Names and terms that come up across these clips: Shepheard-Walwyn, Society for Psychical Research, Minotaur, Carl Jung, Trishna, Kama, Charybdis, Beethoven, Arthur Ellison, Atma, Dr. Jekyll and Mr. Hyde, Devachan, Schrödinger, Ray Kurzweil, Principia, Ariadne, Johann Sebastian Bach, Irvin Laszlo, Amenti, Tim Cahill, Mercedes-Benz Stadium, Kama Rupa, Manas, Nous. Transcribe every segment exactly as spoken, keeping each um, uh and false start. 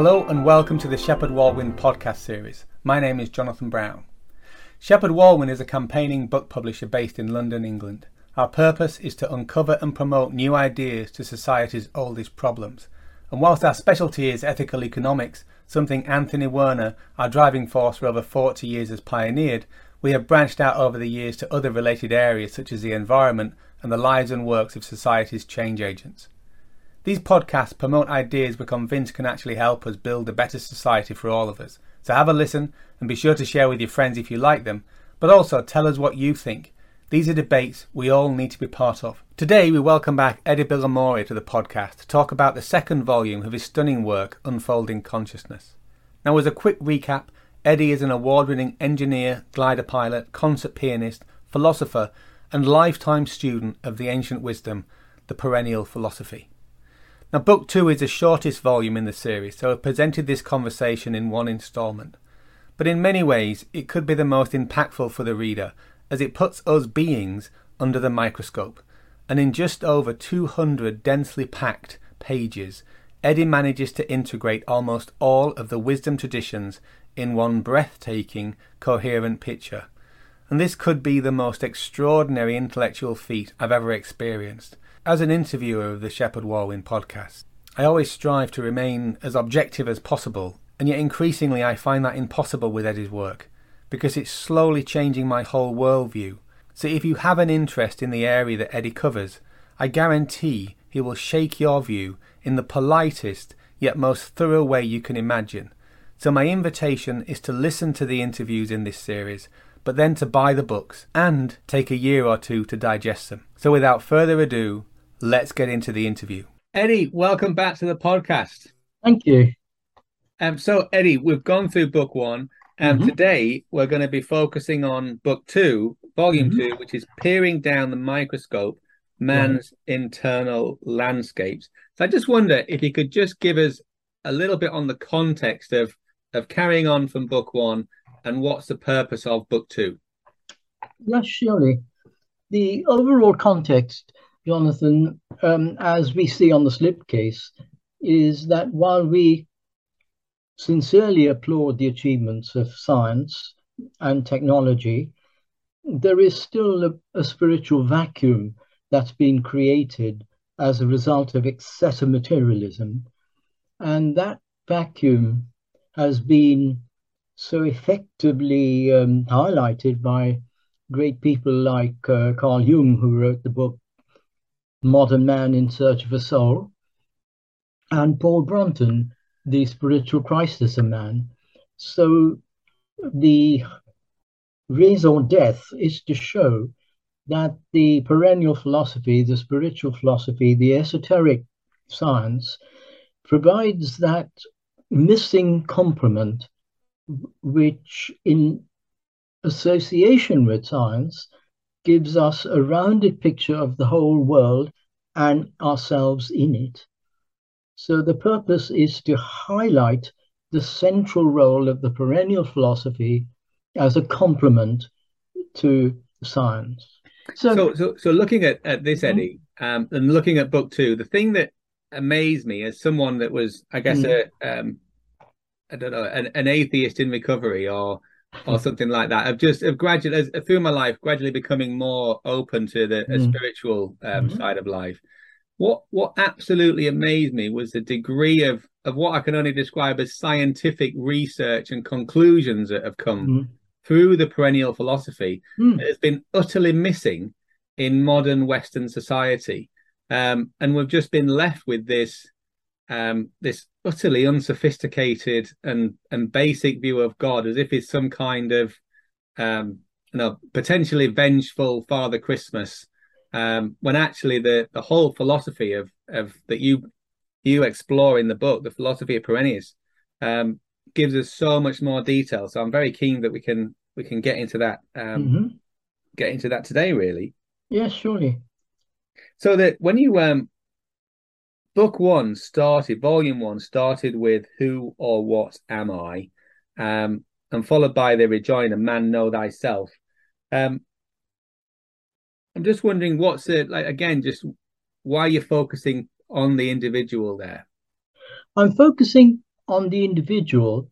Hello and welcome to the Shepheard-Walwyn podcast series. My name is Jonathan Brown. Shepheard-Walwyn is a campaigning book publisher based in London, England. Our purpose is to uncover and promote new ideas to society's oldest problems. And whilst our specialty is ethical economics, something Anthony Werner, our driving force for over forty years, has pioneered, we have branched out over the years to other related areas such as the environment and the lives and works of society's change agents. These podcasts promote ideas we're convinced can actually help us build a better society for all of us. So have a listen and be sure to share with your friends if you like them, but also tell us what you think. These are debates we all need to be part of. Today we welcome back Edi Bilimoria to the podcast to talk about the second volume of his stunning work, Unfolding Consciousness. Now, as a quick recap, Edi is an award-winning engineer, glider pilot, concert pianist, philosopher and lifetime student of the ancient wisdom, the perennial philosophy. Now, book two is the shortest volume in the series, so I've presented this conversation in one instalment. But in many ways, it could be the most impactful for the reader, as it puts us beings under the microscope. And in just over two hundred densely packed pages, Edi manages to integrate almost all of the wisdom traditions in one breathtaking, coherent picture. And this could be the most extraordinary intellectual feat I've ever experienced. As an interviewer of the Shepheard-Walwyn podcast, I always strive to remain as objective as possible, and yet increasingly I find that impossible with Edi's work, because it's slowly changing my whole worldview. So if you have an interest in the area that Edi covers, I guarantee he will shake your view in the politest yet most thorough way you can imagine. So my invitation is to listen to the interviews in this series, but then to buy the books and take a year or two to digest them. So without further ado, let's get into the interview. Edi, welcome back to the podcast. Thank you. Um, so, Edi, we've gone through book one, and mm-hmm. today we're going to be focusing on book two, volume mm-hmm. two, which is Peering Down the Microscope, Man's right. Internal Landscapes. So I just wonder if you could just give us a little bit on the context of, of carrying on from book one and what's the purpose of book two? Yes, surely. The overall context, Jonathan, um, as we see on the slipcase, is that while we sincerely applaud the achievements of science and technology, there is still a, a spiritual vacuum that's been created as a result of excessive materialism. And that vacuum has been so effectively um, highlighted by great people like uh, Carl Jung, who wrote the book Modern Man in Search of a Soul, and Paul Brunton, The Spiritual Crisis of Man. So the raison d'être is to show that the perennial philosophy, the spiritual philosophy, the esoteric science, provides that missing complement which, in association with science, gives us a rounded picture of the whole world and ourselves in it. So the purpose is to highlight the central role of the perennial philosophy as a complement to science. So, so, so, so looking at, at this, Edi, um, and looking at book two, the thing that amazed me as someone that was, I guess, mm. a, um, I don't know, an, an atheist in recovery or or something like that. I've just, I've gradually, through my life, gradually becoming more open to the mm. spiritual um, mm-hmm. side of life. What what absolutely amazed me was the degree of, of what I can only describe as scientific research and conclusions that have come mm. through the perennial philosophy mm. that has been utterly missing in modern Western society. Um, and we've just been left with this um, this utterly unsophisticated and and basic view of God, as if it's some kind of um you know potentially vengeful Father Christmas, um when actually the the whole philosophy of of that you you explore in the book, the philosophy of perennials, um gives us so much more detail. So I'm very keen that we can we can get into that um mm-hmm. get into that today, really. Yes, surely. So that when you um Book one started, volume one started with "Who or what am I?" Um, and followed by the rejoinder, "Man, know thyself." Um, I'm just wondering what's it like, again, just why you're focusing on the individual there. I'm focusing on the individual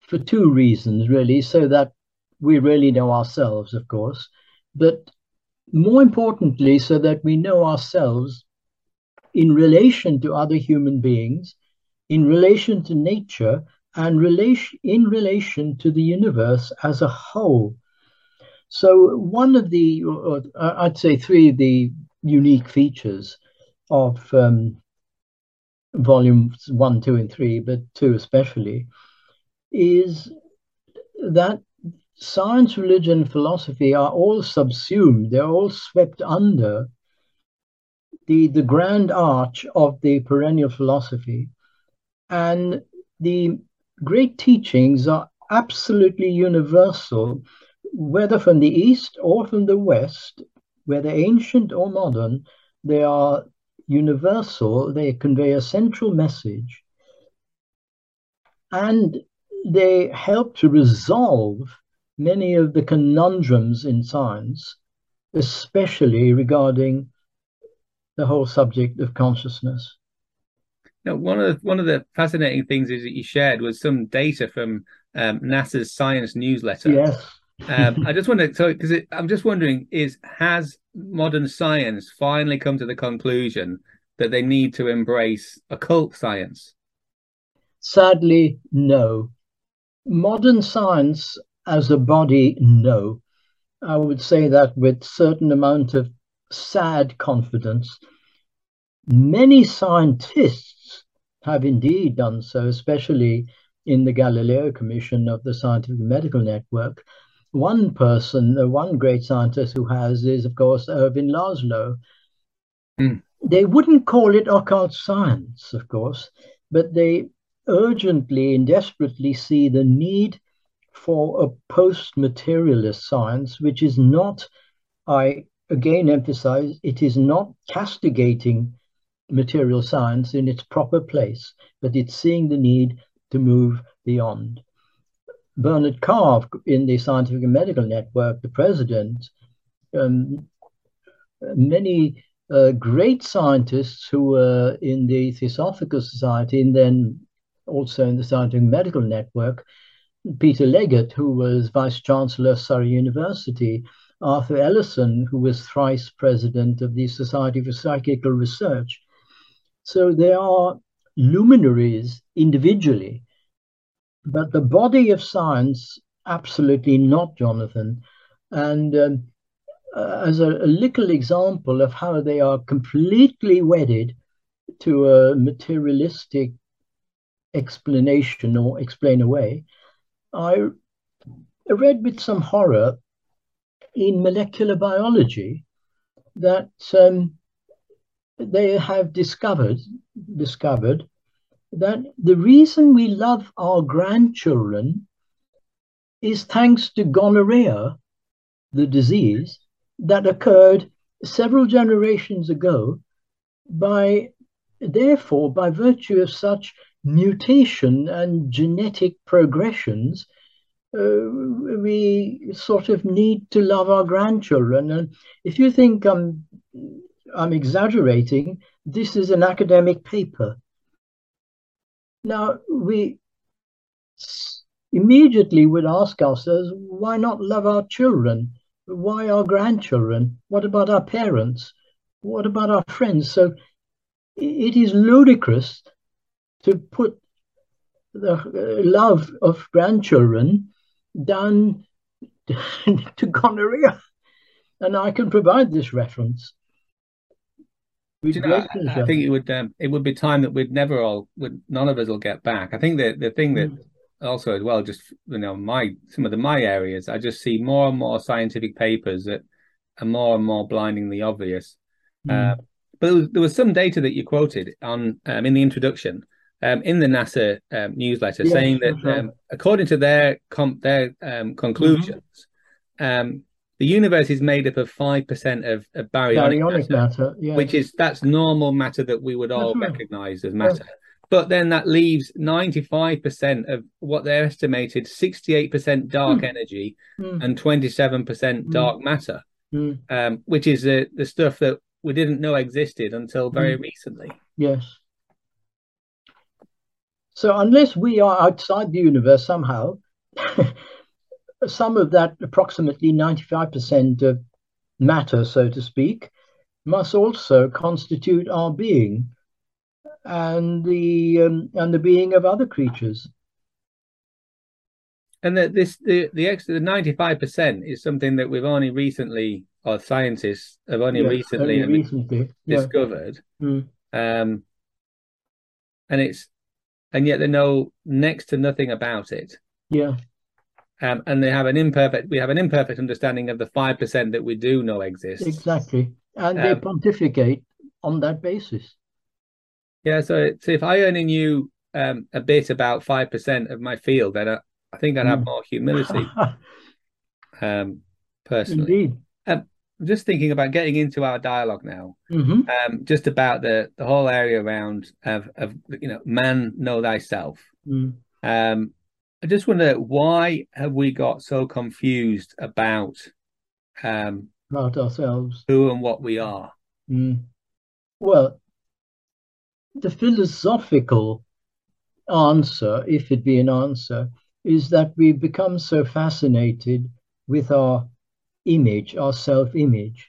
for two reasons, really, so that we really know ourselves, of course, but more importantly, so that we know ourselves in relation to other human beings, in relation to nature, and relation, in relation to the universe as a whole. So one of the, or I'd say three of the unique features of um, volumes one, two, and three, but two especially, is that science, religion, and philosophy are all subsumed, they're all swept under the, the grand arch of the perennial philosophy. And the great teachings are absolutely universal, whether from the East or from the West, whether ancient or modern, they are universal, they convey a central message, and they help to resolve many of the conundrums in science, especially regarding the whole subject of consciousness. Now, one of the, one of the fascinating things is that you shared was some data from um, NASA's science newsletter. Yes. um, I just want to, so because I'm just wondering, is has modern science finally come to the conclusion that they need to embrace occult science? Sadly, no. Modern science as a body, no. I would say that with a certain amount of sad confidence. Many scientists have indeed done so, especially in the Galileo Commission of the Scientific Medical Network. One person, uh, one great scientist who has is, of course, Irvin Laszlo. Mm. They wouldn't call it occult science, of course, but they urgently and desperately see the need for a post-materialist science, which is not, I again emphasize, it is not castigating material science in its proper place, but it's seeing the need to move beyond. Bernard Carr, in the Scientific and Medical Network, the president, um, many uh, great scientists who were in the Theosophical Society and then also in the Scientific and Medical Network, Peter Leggett, who was Vice-Chancellor of Surrey University, Arthur Ellison, who was thrice president of the Society for Psychical Research. So there are luminaries individually. But the body of science, absolutely not, Jonathan. And um, as a, a little example of how they are completely wedded to a materialistic explanation or explain away, I read with some horror in molecular biology that um, they have discovered, discovered that the reason we love our grandchildren is thanks to gonorrhea, the disease that occurred several generations ago, by therefore by virtue of such mutation and genetic progressions, uh, we sort of need to love our grandchildren. And if you think I'm I'm exaggerating, this is an academic paper. Now, we immediately would ask ourselves, why not love our children? Why our grandchildren? What about our parents? What about our friends? So it is ludicrous to put the love of grandchildren down to gonorrhea. And I can provide this reference. You know, I, I think it would um, it would be time that we'd never all would none of us will get back. I think that the thing that also as well, just you know, my some of the my areas, I just see more and more scientific papers that are more and more blindingly obvious. Mm. Uh, but there was, there was some data that you quoted on um, in the introduction um, in the NASA um, newsletter, yes, saying that uh-huh. um, according to their com their um, conclusions. Mm-hmm. um, The universe is made up of five percent of, of baryonic, baryonic matter, matter yes. which is that's normal matter that we would all right. recognize as matter. Yes. But then that leaves ninety-five percent of what they're estimated sixty-eight percent dark mm. energy mm. and twenty-seven percent mm. dark matter, mm. um, which is the the stuff that we didn't know existed until very mm. recently. Yes. So unless we are outside the universe somehow, some of that approximately ninety-five percent of matter, so to speak, must also constitute our being and the um, and the being of other creatures. And that this the the extra the ninety-five percent is something that we've only recently, or scientists have only yes, recently, only recently. discovered. Yeah. Mm. Um, and it's and yet they know next to nothing about it. Yeah. Um, and they have an imperfect. We have an imperfect understanding of the five percent that we do know exists. Exactly, and um, they pontificate on that basis. Yeah. So, so if I only knew um, a bit about five percent of my field, then I, I think I'd have mm. more humility. um, personally, indeed. Um, I'm just thinking about getting into our dialogue now. Mm-hmm. Um, just about the the whole area around of of you know, man, know thyself. Mm. Um. I just wonder, why have we got so confused about um, about ourselves, who and what we are? Mm. Well, the philosophical answer, if it be an answer, is that we become so fascinated with our image, our self-image.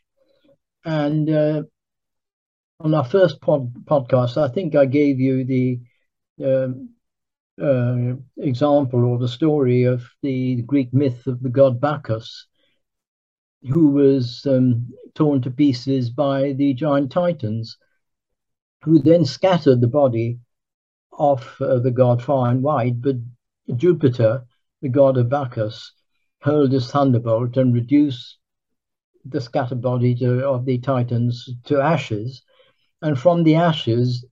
And uh, on our first pod podcast, I think I gave you the Um, Uh, example or the story of the Greek myth of the god Bacchus, who was um, torn to pieces by the giant Titans, who then scattered the body of uh, the god far and wide. But Jupiter, the god of Bacchus, hurled his thunderbolt and reduced the scattered body to, of the Titans to ashes, and from the ashes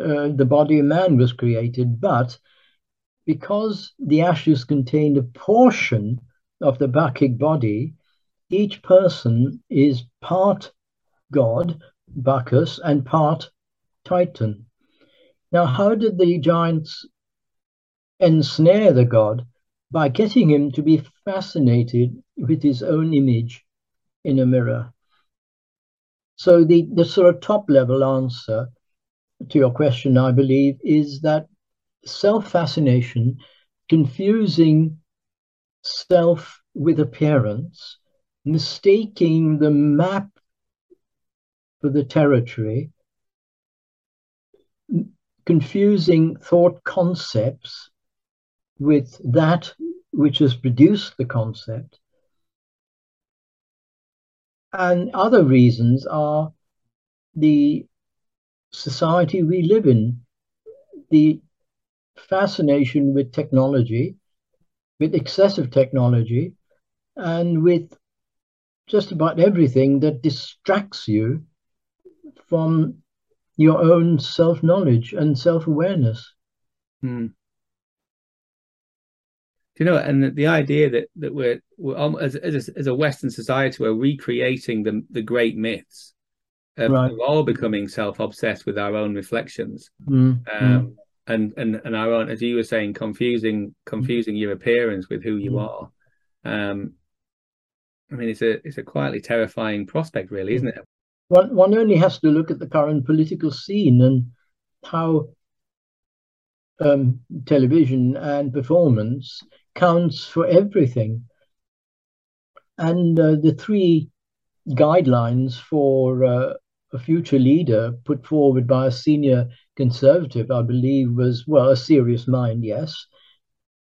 Uh, the body of man was created. But because the ashes contained a portion of the Bacchic body, each person is part god, Bacchus, and part Titan. Now, how did the giants ensnare the god? By getting him to be fascinated with his own image in a mirror. So the, the sort of top-level answer to your question, I believe, is that self-fascination, confusing self with appearance, mistaking the map for the territory, confusing thought concepts with that which has produced the concept. And other reasons are the society we live in, the fascination with technology, with excessive technology, and with just about everything that distracts you from your own self-knowledge and self-awareness. Hmm. Do you know, and the, the idea that that we're, we're almost, as, as a Western society, we're recreating the, the great myths. Of, right. Of all becoming self-obsessed with our own reflections, mm, um, mm. and and and our own, as you were saying, confusing confusing mm. your appearance with who you mm. are. Um, I mean, it's a it's a quietly terrifying prospect, really, isn't it? One one only has to look at the current political scene and how um, television and performance counts for everything, and uh, the three guidelines for Uh, a future leader put forward by a senior conservative, I believe, was, well, a serious mind, yes,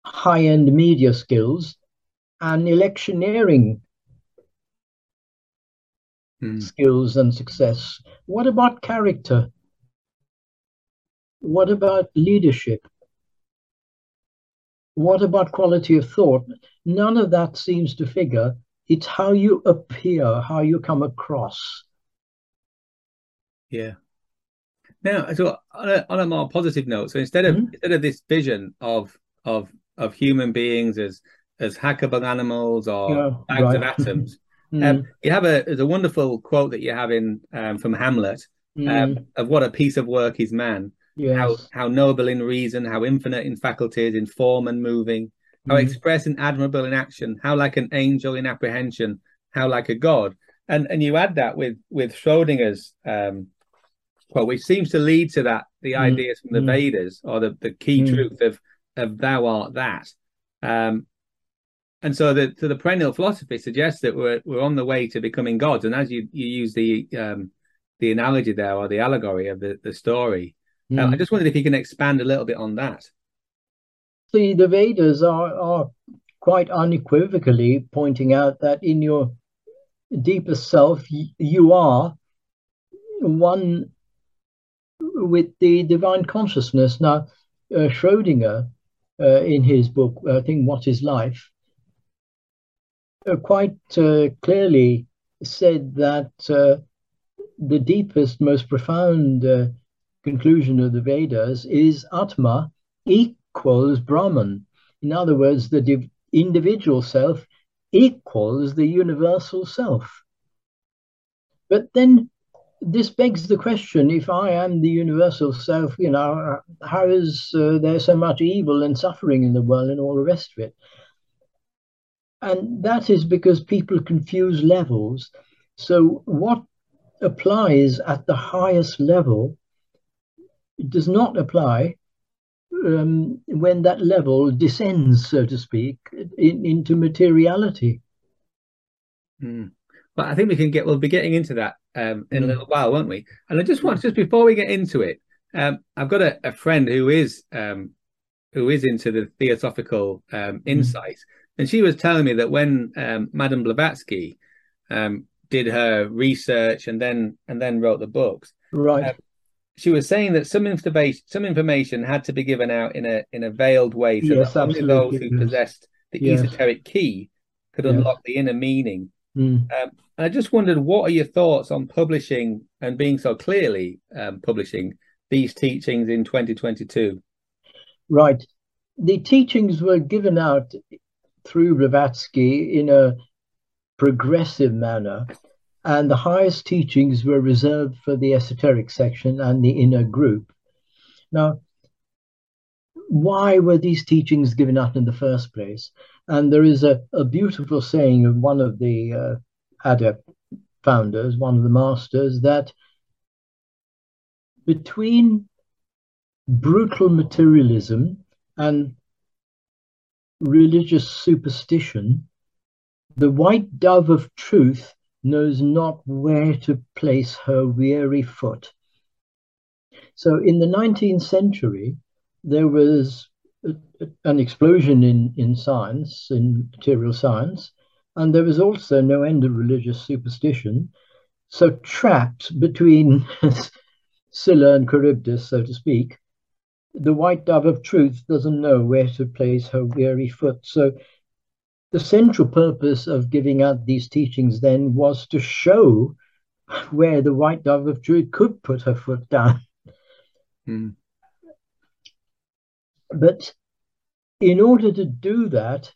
high-end media skills, and electioneering hmm. skills and success. What about character? What about leadership? What about quality of thought? None of that seems to figure. It's how you appear, how you come across. Yeah. Now, so on a, on a more positive note, so instead of mm-hmm. instead of this vision of of of human beings as as hackable animals or yeah, bags right. of atoms, mm-hmm. um, you have a there's a wonderful quote that you have in um, from Hamlet mm-hmm. um, of what a piece of work is man, yes. how how noble in reason, how infinite in faculties, in form and moving, how mm-hmm. express and admirable in action, how like an angel in apprehension, how like a god. And and you add that with with Schrodinger's um well, which seems to lead to that the mm. ideas from the mm. Vedas, or the, the key mm. truth of, of thou art that. Um, and so the, so the perennial philosophy suggests that we're, we're on the way to becoming gods. And as you, you use the um, the analogy there, or the allegory of the, the story, mm. um, I just wondered if you can expand a little bit on that. See, the Vedas are, are quite unequivocally pointing out that in your deeper self, you are one with the divine consciousness. Now, uh, Schrödinger, uh, in his book, I think, What is Life, uh, quite uh, clearly said that uh, the deepest, most profound uh, conclusion of the Vedas is Atma equals Brahman. In other words, the div individual self equals the universal self. But then this begs the question, if I am the universal self, you know, how is uh, there so much evil and suffering in the world and all the rest of it? And that is because people confuse levels. So what applies at the highest level does not apply um, when that level descends, so to speak, in, into materiality. Mm. But I think we can get, we'll be getting into that um, in mm. a little while, won't we? And I just want, just before we get into it, um, I've got a, a friend who is um, who is into the Theosophical um, mm. insight. And she was telling me that when um, Madame Blavatsky um, did her research and then and then wrote the books, right, um, she was saying that some information some information had to be given out in a in a veiled way, so yes, that only those who possessed the yes. esoteric key could yes. unlock the inner meaning. Mm. Um, and I just wondered, what are your thoughts on publishing and being so clearly um, publishing these teachings in twenty twenty-two? Right, the teachings were given out through Blavatsky in a progressive manner, and the highest teachings were reserved for the esoteric section and the inner group. Now, why were these teachings given out in the first place? And there is a, a beautiful saying of one of the uh, adept founders, one of the masters, that between brutal materialism and religious superstition, the white dove of truth knows not where to place her weary foot. So in the nineteenth century, there was a, a, an explosion in, in science, in material science, and there was also no end of religious superstition. So trapped between Scylla and Charybdis, so to speak, the white dove of truth doesn't know where to place her weary foot. So the central purpose of giving out these teachings then was to show where the white dove of truth could put her foot down. Mm. But in order to do that,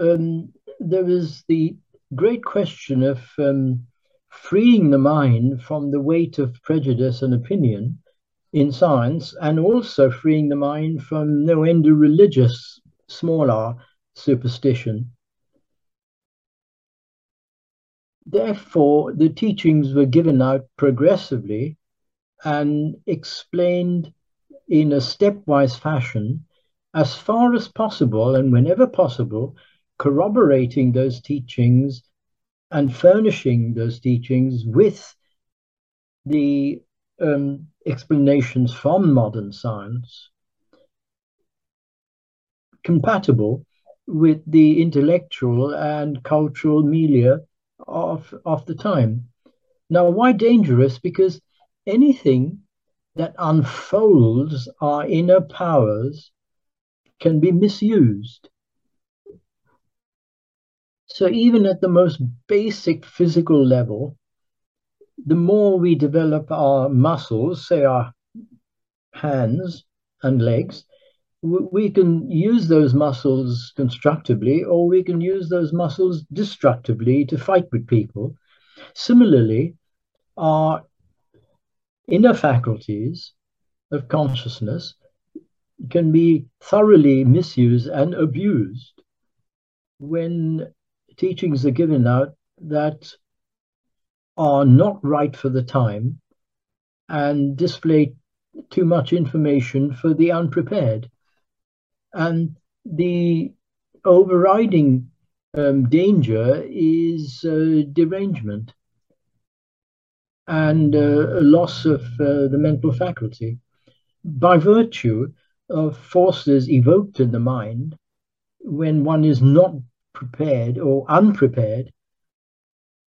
um, there was the great question of um, freeing the mind from the weight of prejudice and opinion in science, and also freeing the mind from no end of religious, small r, superstition. Therefore, the teachings were given out progressively and explained in a stepwise fashion as far as possible, and whenever possible, corroborating those teachings and furnishing those teachings with the um, explanations from modern science, compatible with the intellectual and cultural milieu of, of the time. Now, why dangerous? Because anything that unfolds our inner powers can be misused. So even at the most basic physical level, the more we develop our muscles, say our hands and legs, we can use those muscles constructively, or we can use those muscles destructively to fight with people. Similarly, our inner faculties of consciousness can be thoroughly misused and abused when teachings are given out that are not right for the time and display too much information for the unprepared. And the overriding um, danger is uh, derangement and uh, a loss of uh, the mental faculty. By virtue of forces evoked in the mind, when one is not prepared or unprepared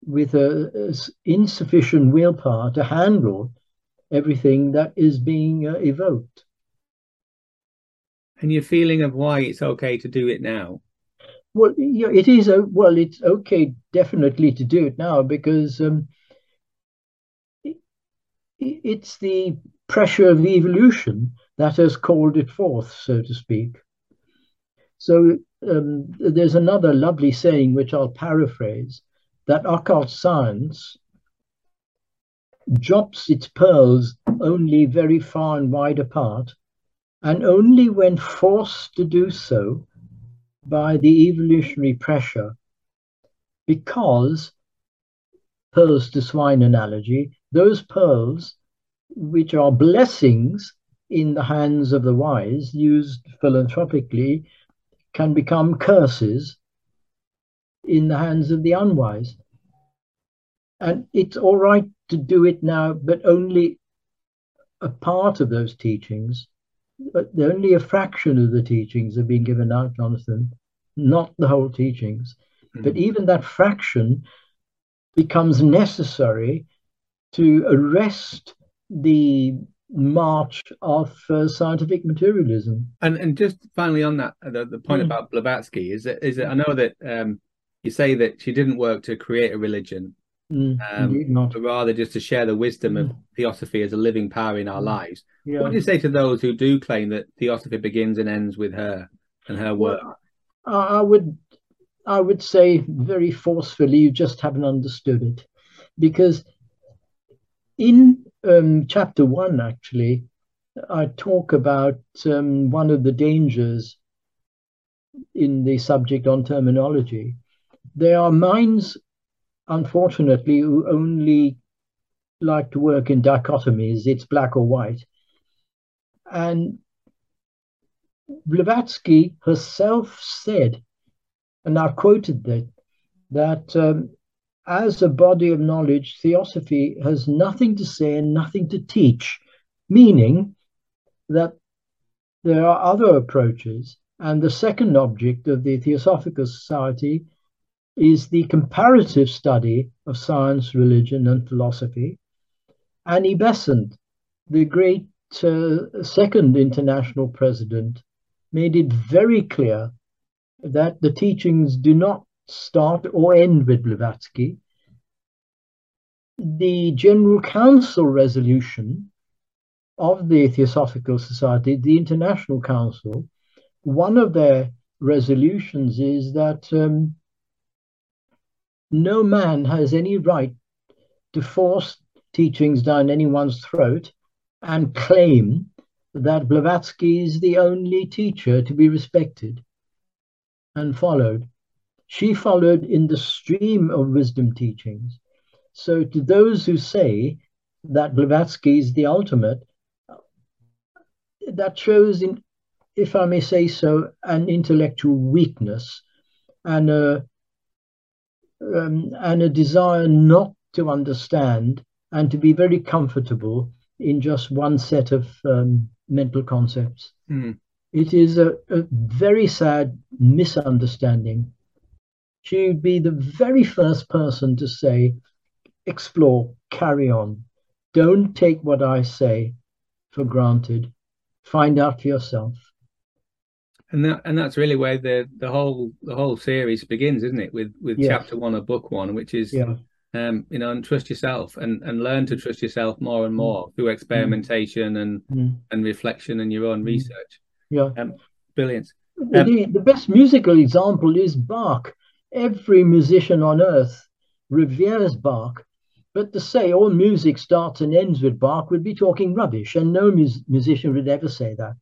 with an insufficient willpower to handle everything that is being uh, evoked. And your feeling of why it's okay to do it now? Well, yeah, it is. Uh, well, it's okay definitely to do it now because um, it, it's the pressure of evolution that has called it forth, so to speak. So um, there's another lovely saying, which I'll paraphrase, that occult science drops its pearls only very far and wide apart, and only when forced to do so by the evolutionary pressure, because, pearls to swine analogy, those pearls which are blessings in the hands of the wise, used philanthropically, can become curses in the hands of the unwise. And it's all right to do it now, but only a part of those teachings, but only a fraction of the teachings have been given out, Jonathan, not the whole teachings. Mm-hmm. But even that fraction becomes necessary to arrest the march of uh, scientific materialism. And and just finally on that, the, the point mm. about Blavatsky is that, is that I know that um, you say that she didn't work to create a religion, mm, um, not. but rather just to share the wisdom mm. of theosophy as a living power in our lives. Yeah. What do you say to those who do claim that theosophy begins and ends with her and her work? Well, I would I would say very forcefully, you just haven't understood it, because in Um, chapter one, actually, I talk about um, one of the dangers in the subject on terminology. There are minds, unfortunately, who only like to work in dichotomies. It's black or white. And Blavatsky herself said, and I've quoted that, that um, as a body of knowledge, theosophy has nothing to say and nothing to teach, meaning that there are other approaches. And the second object of the Theosophical Society is the comparative study of science, religion, and philosophy. Annie Besant, the great uh, second international president, made it very clear that the teachings do not start or end with Blavatsky. The General Council resolution of the Theosophical Society, the International Council, one of their resolutions is that um, no man has any right to force teachings down anyone's throat and claim that Blavatsky is the only teacher to be respected and followed. She followed in the stream of wisdom teachings. So to those who say that Blavatsky is the ultimate, that shows, in, if I may say so, an intellectual weakness and a, um, and a desire not to understand and to be very comfortable in just one set of um, mental concepts. Mm. It is a, a very sad misunderstanding. She would be the very first person to say, explore, carry on. Don't take what I say for granted. Find out for yourself. And that, and that's really where the the whole the whole series begins, isn't it? With with yes. chapter one of book one, which is yeah. um, you know, and trust yourself and, and learn to trust yourself more and more through experimentation mm. and mm. and reflection and your own research. Yeah, um, brilliant. Um, the, the best musical example is Bach. Every musician on earth reveres Bach, but to say all music starts and ends with Bach would be talking rubbish, and no mus musician would ever say that.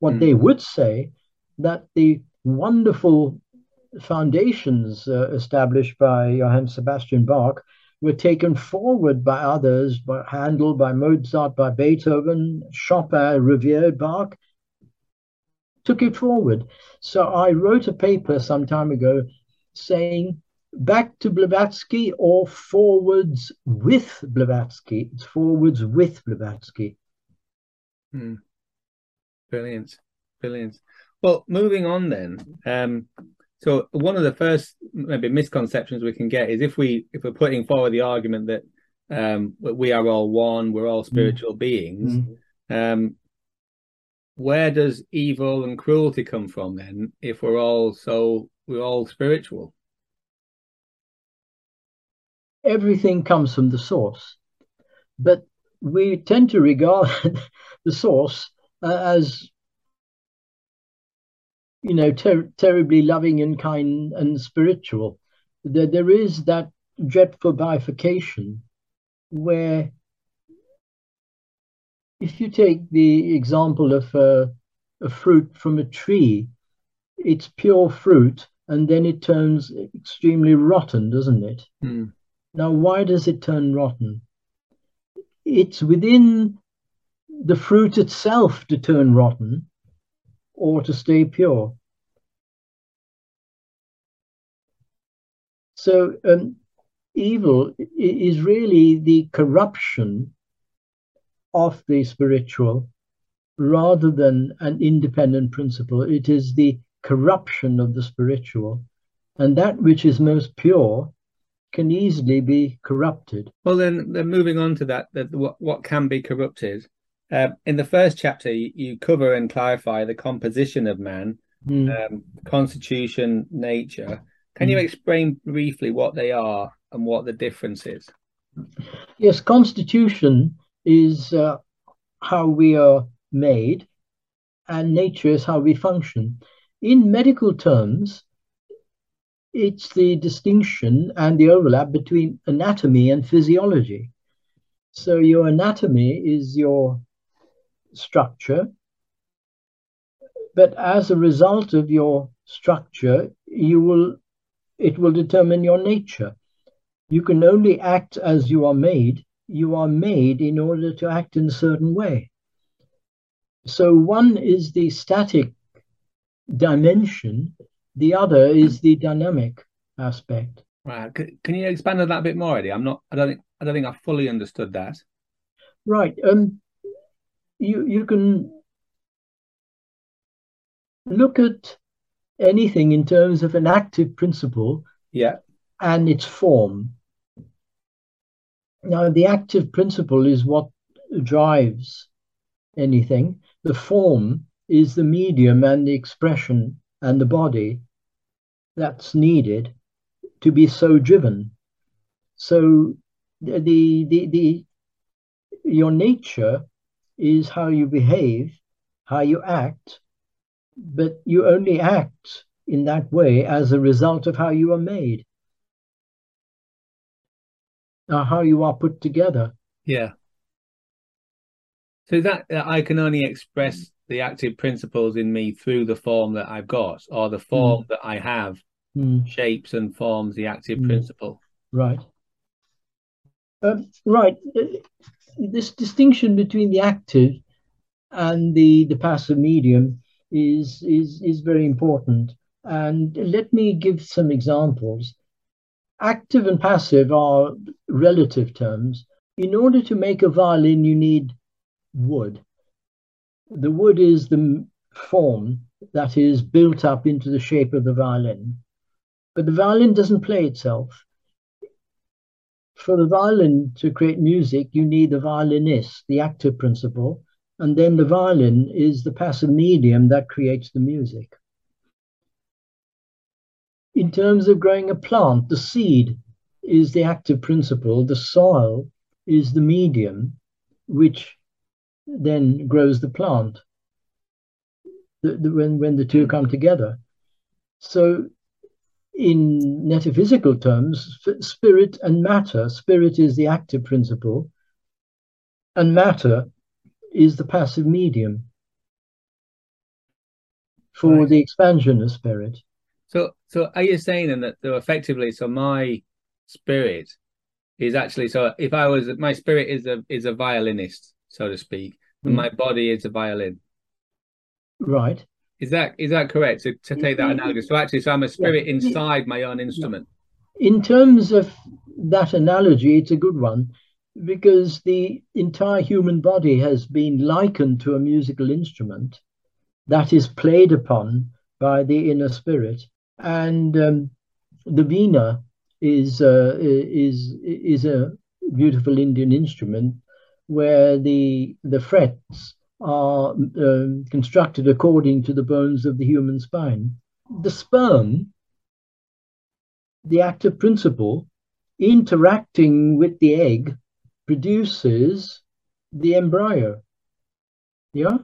What mm. they would say, that the wonderful foundations uh, established by Johann Sebastian Bach were taken forward by others, by Handel, by Mozart, by Beethoven, Chopin, revered Bach, took it forward. So I wrote a paper some time ago saying back to Blavatsky or forwards with Blavatsky. It's forwards with Blavatsky. Hmm. Brilliant, brilliant. Well, moving on then. Um, so one of the first maybe misconceptions we can get is if we if we're putting forward the argument that um, we are all one, we're all spiritual mm. beings. Mm. Um, where does evil and cruelty come from then? If we're all so we're all spiritual, everything comes from the source, but we tend to regard the source uh, as, you know, ter terribly loving and kind and spiritual. There, there is that dreadful bifurcation where, if you take the example of uh, a fruit from a tree, it's pure fruit, and then it turns extremely rotten, doesn't it? Mm. Now, why does it turn rotten? It's within the fruit itself to turn rotten or to stay pure. So um, evil is really the corruption of the spiritual rather than an independent principle. It is the corruption of the spiritual, and that which is most pure can easily be corrupted. Well, then, then moving on to that, that what, what can be corrupted. Uh, in the first chapter, you, you cover and clarify the composition of man, mm. um, constitution, nature. Can mm. you explain briefly what they are and what the difference is? Yes, constitution is uh, how we are made, and nature is how we function. In medical terms, it's the distinction and the overlap between anatomy and physiology. So your anatomy is your structure, but as a result of your structure, you will it will determine your nature. You can only act as you are made. You are made in order to act in a certain way. So one is the static dimension, the other is the dynamic aspect. Right. C can you expand on that a bit more, Eddie? I'm not. I don't think. I don't think I fully understood that. Right. Um. You you can look at anything in terms of an active principle. Yeah. And its form. Now, the active principle is what drives anything. The form is the medium and the expression and the body that's needed to be so driven. So the, the, the, your nature is how you behave, how you act, but you only act in that way as a result of how you are made, or how you are put together. Yeah. So that I can only express the active principles in me through the form that I've got, or the form mm. that I have mm. shapes and forms the active mm. principle. Right. Um, right. This distinction between the active and the the passive medium is is is very important. And let me give some examples. Active and passive are relative terms. In order to make a violin, you need wood. The wood is the form that is built up into the shape of the violin. But the violin doesn't play itself. For the violin to create music, you need the violinist, the active principle, and then the violin is the passive medium that creates the music. In terms of growing a plant, the seed is the active principle, the soil is the medium, which then grows the plant the, the, when, when the two come together. So in metaphysical terms, spirit and matter, spirit is the active principle and matter is the passive medium for right. the expansion of spirit. So, so are you saying then that, though, effectively, so my spirit is actually, so if I was, my spirit is a is a violinist, so to speak, and mm. my body is a violin. Right. Is that is that correct? So, to take that analogy, so actually, so I'm a spirit yeah. inside my own instrument. In terms of that analogy, it's a good one, because the entire human body has been likened to a musical instrument that is played upon by the inner spirit, and um, the veena is uh, is is a beautiful Indian instrument where the the frets are uh, constructed according to the bones of the human spine. The sperm, the active principle, interacting with the egg, produces the embryo. Yeah?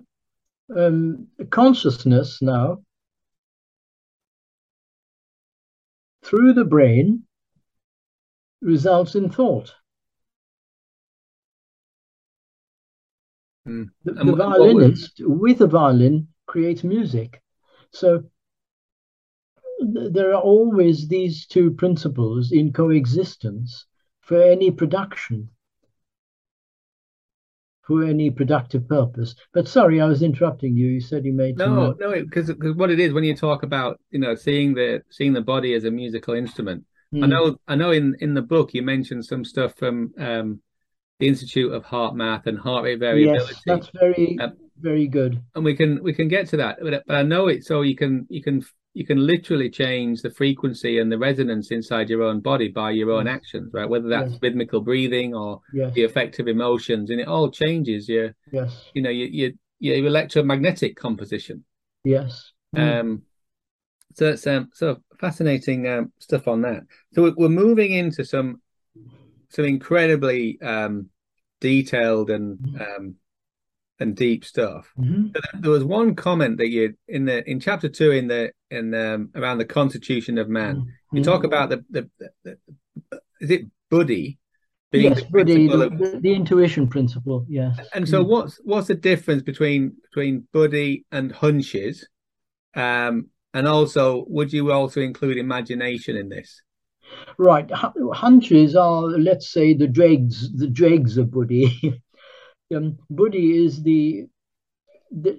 Um, consciousness now, through the brain, results in thought. The, the violinist with a violin creates music. So th there are always these two principles in coexistence for any production, for any productive purpose. But sorry, I was interrupting you. You said you made no, no, because what it is when you talk about, you know, seeing the seeing the body as a musical instrument. Mm. I know, I know. In in the book, you mentioned some stuff from. Um, The Institute of Heart Math and heart rate variability. Yes, that's very um, very good. And we can we can get to that. But, but I know it. So you can you can you can literally change the frequency and the resonance inside your own body by your own yes. actions, right? Whether that's yes. rhythmical breathing or yes. the effect of emotions, and it all changes your yes. you know your your, your electromagnetic composition. Yes. Mm. Um. So that's um so fascinating um, stuff on that. So we're moving into some. So incredibly um, detailed and um, and deep stuff. Mm-hmm. But there was one comment that you in the in chapter two in the in um, around the constitution of man. Mm-hmm. You talk about the the, the the is it Buddhi being yes, the, Buddhi, the, of, the, the intuition principle. Yes. And so mm-hmm. what's what's the difference between between Buddhi and hunches, um, and also would you also include imagination in this? Right, hunches are, let's say, the dregs, the dregs of Buddhi. um, Buddhi is the, the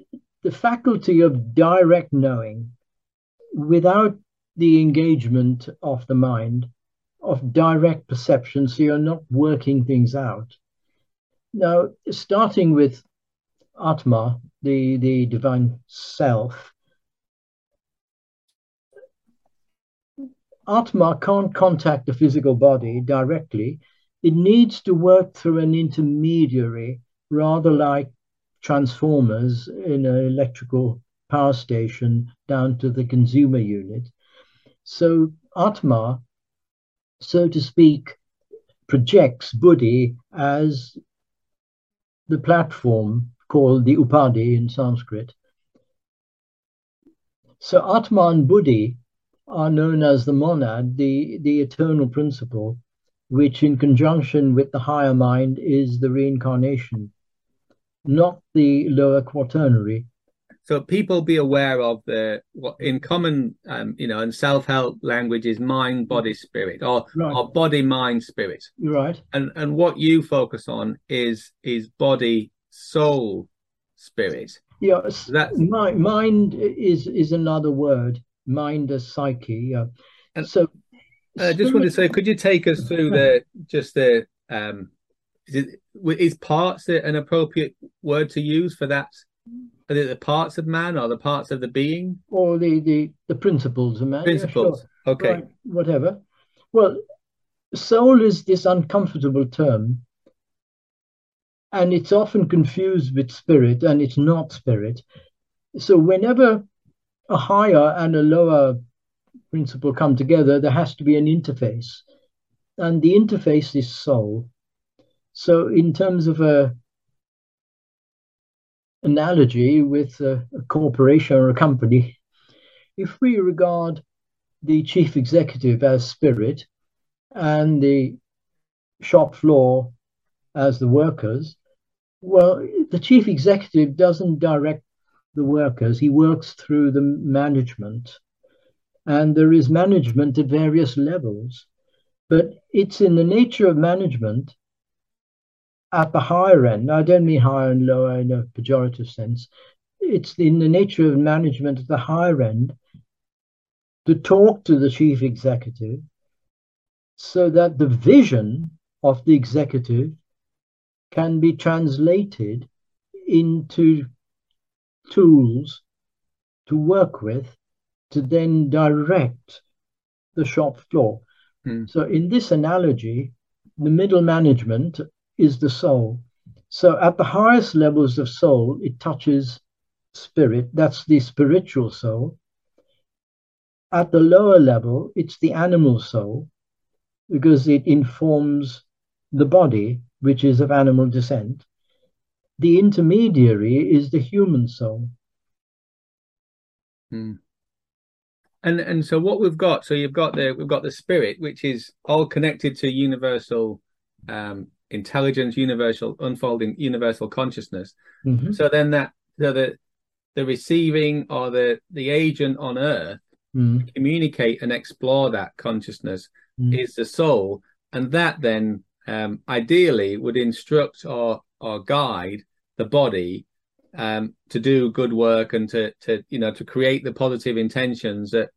the faculty of direct knowing, without the engagement of the mind, of direct perception. So you're not working things out. Now, starting with Atma, the the divine self. Atma can't contact the physical body directly. It needs to work through an intermediary, rather like transformers in an electrical power station down to the consumer unit. So Atma, so to speak, projects Buddhi as the platform called the Upadhi in Sanskrit. So Atma and Buddhi are known as the monad, the, the eternal principle, which in conjunction with the higher mind is the reincarnation, not the lower quaternary. So people be aware of the what in common, um, you know, in self-help language is mind, body, spirit, or, right. or body, mind, spirit. Right. And and what you focus on is is body, soul, spirit. Yeah, that's my, mind is is another word. Mind as psyche, yeah. And so I just want to say, could you take us through the just the um is, it, is parts an appropriate word to use for that? Are they the parts of man or the parts of the being, or the the, the principles of man? Principles, yeah, sure. Okay, right, whatever. Well, soul is this uncomfortable term, and it's often confused with spirit, and it's not spirit. So whenever a higher and a lower principle come together, there has to be an interface, and the interface is soul. So in terms of a analogy with a, a corporation or a company, if we regard the chief executive as spirit and the shop floor as the workers, well, the chief executive doesn't direct the workers, he works through the management, and there is management at various levels. But it's in the nature of management at the higher end. I don't mean higher and lower in a pejorative sense. It's in the nature of management at the higher end to talk to the chief executive so that the vision of the executive can be translated into tools to work with to then direct the shop floor. Mm. So in this analogy, the middle management is the soul. So at the highest levels of soul, it touches spirit. That's the spiritual soul. At the lower level, it's the animal soul, because it informs the body, which is of animal descent. The intermediary is the human soul. Hmm. And and so what we've got, so you've got the we've got the spirit, which is all connected to universal um, intelligence, universal unfolding, universal consciousness. Mm-hmm. So then that so the the receiving or the the agent on earth mm-hmm. to communicate and explore that consciousness mm-hmm. is the soul, and that then um, ideally would instruct or or guide the body um to do good work and to to you know to create the positive intentions that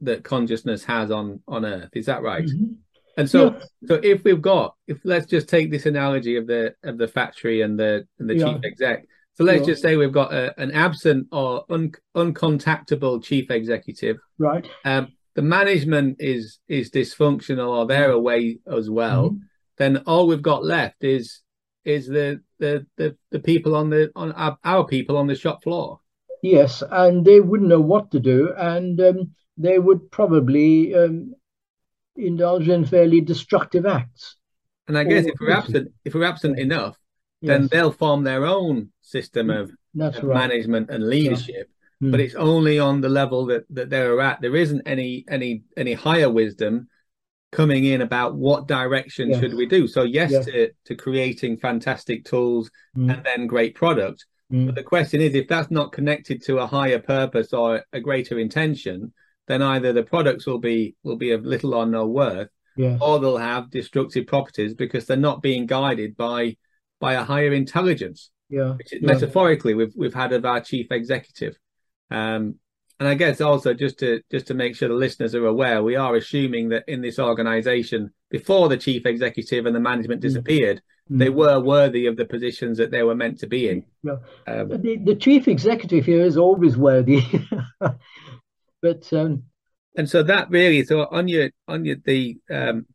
that consciousness has on on earth. Is that right? Mm-hmm. And so yes. so if we've got if let's just take this analogy of the of the factory and the and the yeah. chief exec. So let's yeah. just say we've got a, an absent or un, uncontactable chief executive, right? Um the management is is dysfunctional, or they're away as well. Mm-hmm. Then all we've got left is is the, the the the people on the on our, our people on the shop floor. Yes, and they wouldn't know what to do, and um, they would probably um, indulge in fairly destructive acts. And I guess if we're absent, if we're absent enough, then yes. they'll form their own system of, of right. management and leadership. Yeah. Mm. But it's only on the level that that they're at. There isn't any any any higher wisdom coming in about what direction yes. should we do. So yes, yes. To, to creating fantastic tools mm. and then great product. Mm. But the question is, if that's not connected to a higher purpose or a greater intention, then either the products will be will be of little or no worth, yes. or they'll have destructive properties because they're not being guided by by a higher intelligence. Yeah. Which is, yeah. metaphorically we've we've had of our chief executive. Um And I guess also just to just to make sure the listeners are aware, we are assuming that in this organization, before the chief executive and the management disappeared, mm. they were worthy of the positions that they were meant to be in. Yeah. Um, the, the chief executive here is always worthy. But um... and so that really, so on your on your the um,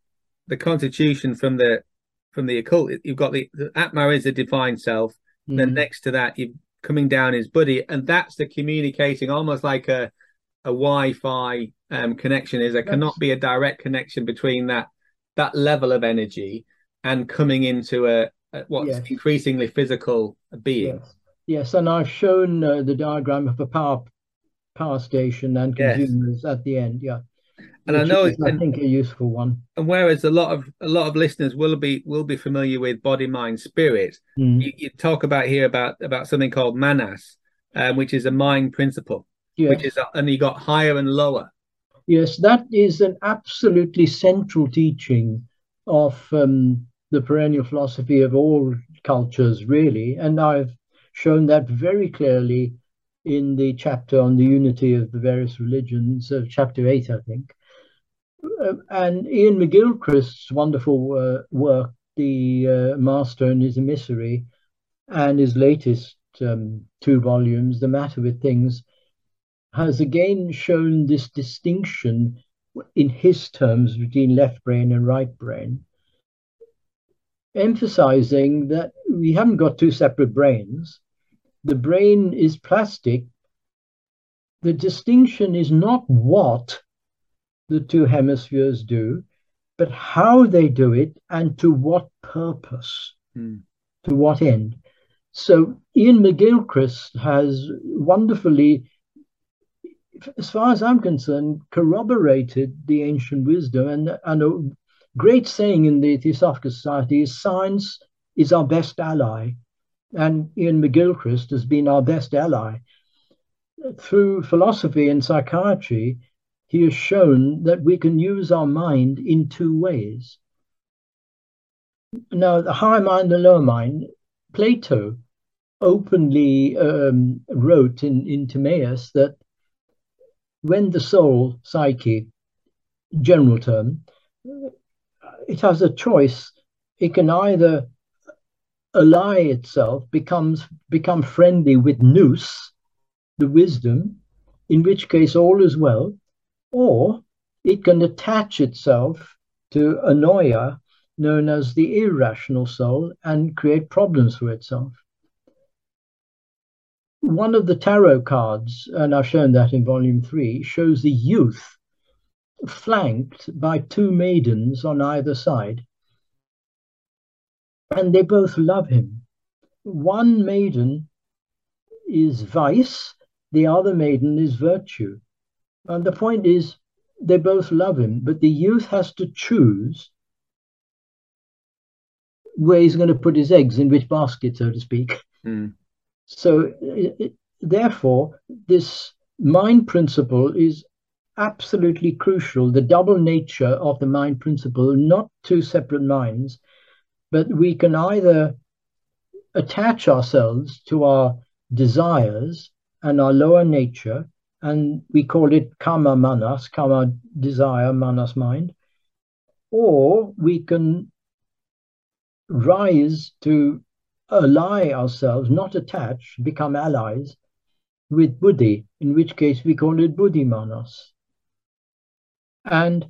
the constitution from the from the occult, you've got the, the Atma is the divine self. Mm. Then next to that, you've coming down is Buddhi, and that's the communicating, almost like a a Wi-Fi um, connection. Is there yes. cannot be a direct connection between that that level of energy and coming into a, a what's yes. increasingly physical being. Yes, yes. And I've shown uh, the diagram of a power power station and consumers yes. at the end. Yeah, and Which I know is, I think and, a useful one. And whereas a lot of a lot of listeners will be will be familiar with body, mind, spirit, mm. you, you talk about here about about something called Manas, um, which is a mind principle, yes. which is a, and you got higher and lower. Yes, that is an absolutely central teaching of um, the perennial philosophy of all cultures, really, and I've shown that very clearly in the chapter on the unity of the various religions, of chapter eight, I think. Uh, and Ian McGilchrist's wonderful uh, work, The uh, Master and His Emissary, and his latest um, two volumes, The Matter with Things, has again shown this distinction in his terms between left brain and right brain, emphasizing that we haven't got two separate brains. The brain is plastic. The distinction is not what the two hemispheres do, but how they do it and to what purpose, mm. to what end. So Ian McGilchrist has wonderfully, as far as I'm concerned, corroborated the ancient wisdom. And, and a great saying in the Theosophical Society is, science is our best ally. And Ian McGilchrist has been our best ally. Through philosophy and psychiatry, he has shown that we can use our mind in two ways. Now, the higher mind, the lower mind, Plato openly um, wrote in, in Timaeus that when the soul, psyche, general term, it has a choice. It can either ally itself, becomes become friendly with Nous, the wisdom, in which case all is well, or it can attach itself to Anoia, known as the irrational soul, and create problems for itself. One of the tarot cards, and I've shown that in volume three, shows the youth flanked by two maidens on either side. And they both love him. One maiden is vice, the other maiden is virtue. And the point is, they both love him, but the youth has to choose where he's going to put his eggs, in which basket, so to speak. Mm. So, it, it, therefore, this mind principle is absolutely crucial, the double nature of the mind principle, not two separate minds, but we can either attach ourselves to our desires and our lower nature, and we call it Kama Manas, Kama desire, Manas mind, or we can rise to ally ourselves, not attach, become allies with Buddhi, in which case we call it Buddhi Manas. And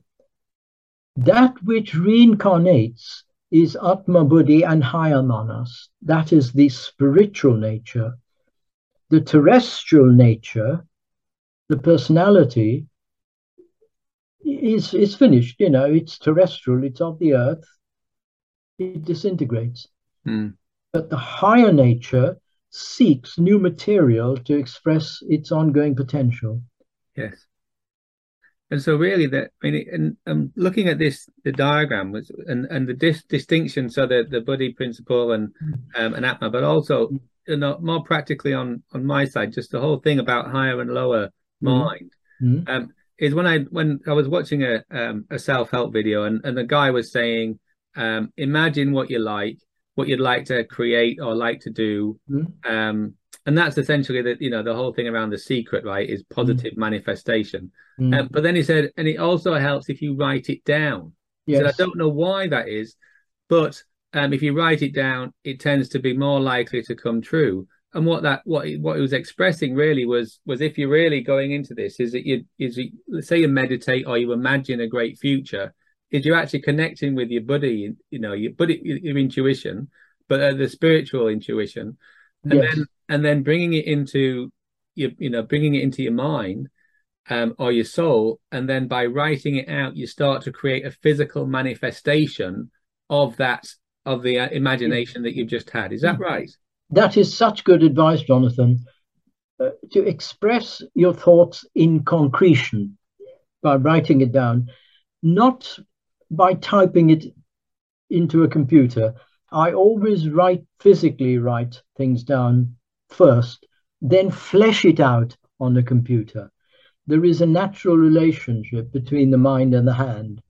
that which reincarnates is Atma Buddhi and higher Manas. That is the spiritual nature. The terrestrial nature, the personality, is, is finished. You know, it's terrestrial, it's of the earth, it disintegrates. Mm. But the higher nature seeks new material to express its ongoing potential. Yes. And so really, that I mean, and um, looking at this, the diagram was and and the dis distinction, so the the Buddhi principle and um, and Atma, but also, you know, more practically on on my side, just the whole thing about higher and lower mind. Mm-hmm. um, is when I when I was watching a um, a self help video, and and the guy was saying, um, imagine what you like, what you'd like to create or like to do. Mm-hmm. um, And that's essentially that, you know, the whole thing around The Secret, right, is positive mm. manifestation. Mm. Um, but then he said, and it also helps if you write it down. Yes. He said, I don't know why that is, but um, if you write it down, it tends to be more likely to come true. And what that what he, what he was expressing really was was if you're really going into this, is that you is it, let's say you meditate or you imagine a great future, is you're actually connecting with your Buddhi, you know, your Buddhi, your intuition, but uh, the spiritual intuition. And yes. then and then bringing it into your, you know, bringing it into your mind um, or your soul. And then by writing it out, you start to create a physical manifestation of that, of the uh, imagination that you've just had. Is that right? That is such good advice, Jonathan, uh, to express your thoughts in concretion by writing it down, not by typing it into a computer. I always write, physically write things down first, then flesh it out on the computer. There is a natural relationship between the mind and the hand.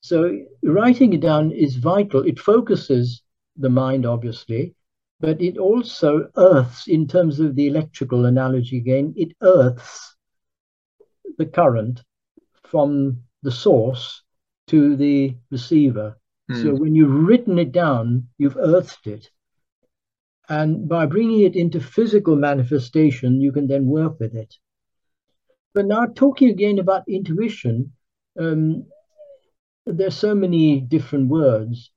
So writing it down is vital. It focuses the mind, obviously, but it also earths, in terms of the electrical analogy again, it earths the current from the source to the receiver. So when you've written it down, you've earthed it. And by bringing it into physical manifestation, you can then work with it. But now talking again about intuition, um, there's so many different words.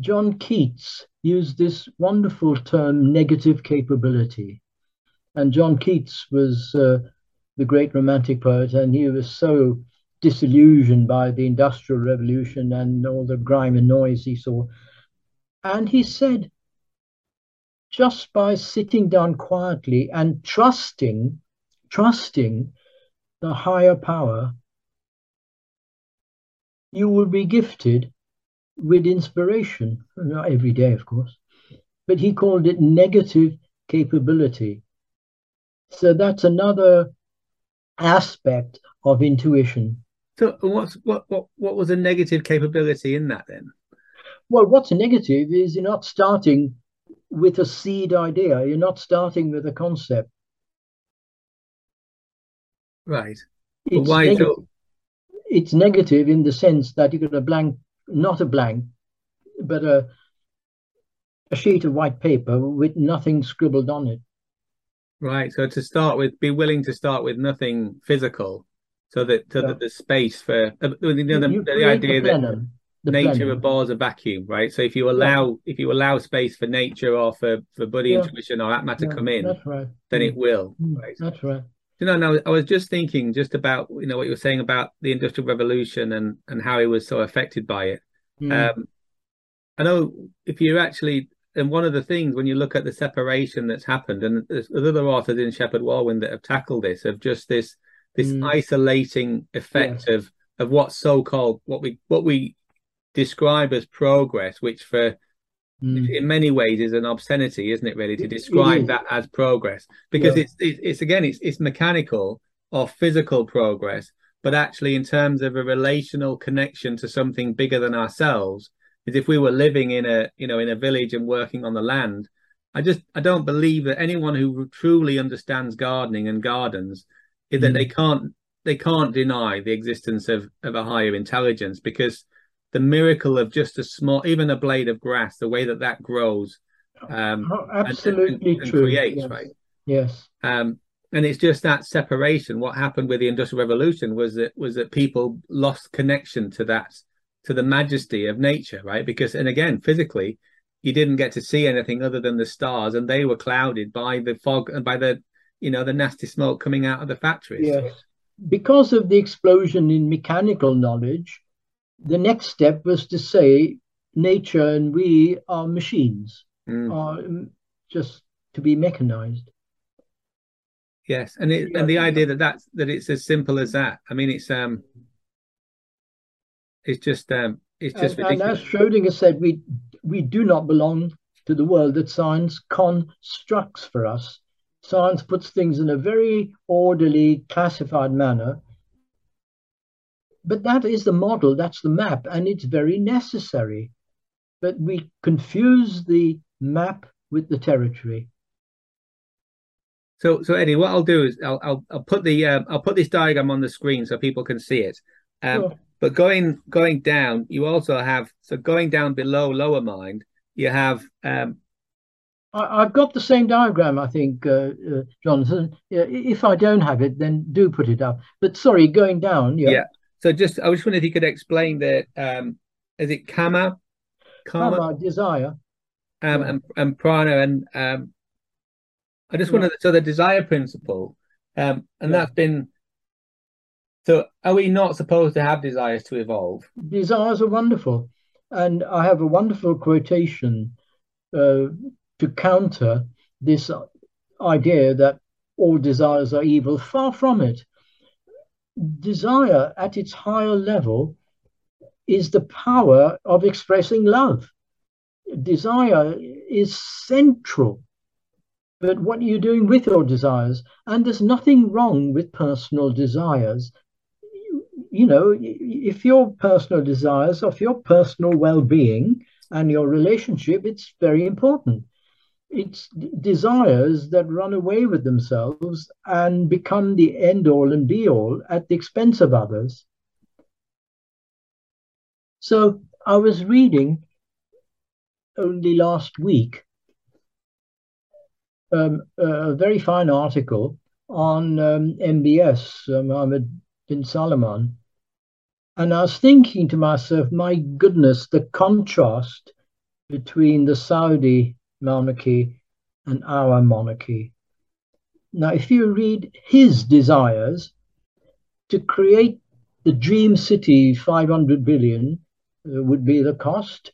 John Keats used this wonderful term, negative capability. And John Keats was uh, the great romantic poet, and he was so disillusioned by the Industrial Revolution and all the grime and noise he saw. And he said, just by sitting down quietly and trusting, trusting the higher power, you will be gifted with inspiration. Not every day, of course, but he called it negative capability. So that's another aspect of intuition. So what's, what, what, what was a negative capability in that then? Well, what's a negative is you're not starting with a seed idea. You're not starting with a concept. Right. Well, it's, why neg so? It's negative in the sense that you've got a blank, not a blank, but a, a sheet of white paper with nothing scribbled on it. Right. So to start with, be willing to start with nothing physical. So that, so that the space for uh, you know, the, you the idea the plenum, that the nature abhors a vacuum, right? So if you allow yeah. if you allow space for nature or for for Buddhi yeah. intuition or Atma to yeah, come in, that's right. then mm. it will. Mm. Right? That's right. You know, now I was just thinking just about you know what you were saying about the Industrial Revolution and and how he was so affected by it. Mm. Um, I know if you're actually and one of the things when you look at the separation that's happened, and there's other authors in Shepheard-Walwyn that have tackled this of just this. This mm. isolating effect yeah. of of what so-called what we what we describe as progress, which for mm. in many ways is an obscenity, isn't it? Really, to describe it, it that as progress, because yeah. it's, it's it's again it's it's mechanical or physical progress, but actually in terms of a relational connection to something bigger than ourselves, is if we were living in a you know in a village and working on the land. I just I don't believe that anyone who truly understands gardening and gardens. Is that they can't they can't deny the existence of of a higher intelligence, because the miracle of just a small even a blade of grass, the way that that grows um oh, absolutely and, and, and true. creates yes. right yes um and it's just that separation. What happened with the Industrial Revolution was that was that people lost connection to that to the majesty of nature, right? Because and again physically you didn't get to see anything other than the stars, and they were clouded by the fog and by the you know, the nasty smoke coming out of the factories. Yes. Because of the explosion in mechanical knowledge, the next step was to say nature and we are machines, mm. are just to be mechanized. Yes, and it, and the idea that that's, that it's as simple as that. I mean, it's um, it's just um, it's just and, ridiculous. And as Schrödinger said, we we do not belong to the world that science constructs for us. Science puts things in a very orderly, classified manner. But that is the model, that's the map, and it's very necessary. But we confuse the map with the territory. So, so Eddie, what I'll do is I'll I'll, I'll put the um, I'll put this diagram on the screen so people can see it. Um, sure. But going going down, you also have so going down below lower mind, you have. Um, I've got the same diagram, I think, uh, uh, Jonathan. If I don't have it, then do put it up. But sorry, going down. Yeah. yeah. So just, I was wondering if you could explain the, um, is it Kama? Kama, Kama desire. Um, yeah. and, and Prana. And um, I just wanted, yeah. so the desire principle, um, and yeah. that's been, so are we not supposed to have desires to evolve? Desires are wonderful. And I have a wonderful quotation, uh, to counter this idea that all desires are evil. Far from it. Desire at its higher level is the power of expressing love. Desire is central, but what are you doing with your desires? And there's nothing wrong with personal desires. You know, if your personal desires, of your personal well-being and your relationship, it's very important. It's desires that run away with themselves and become the end-all and be-all at the expense of others. So I was reading only last week um, a very fine article on um, M B S, uh, Mohammed bin Salman, and I was thinking to myself, my goodness, the contrast between the Saudi monarchy and our monarchy. Now, if you read his desires to create the dream city, five hundred billion uh, would be the cost,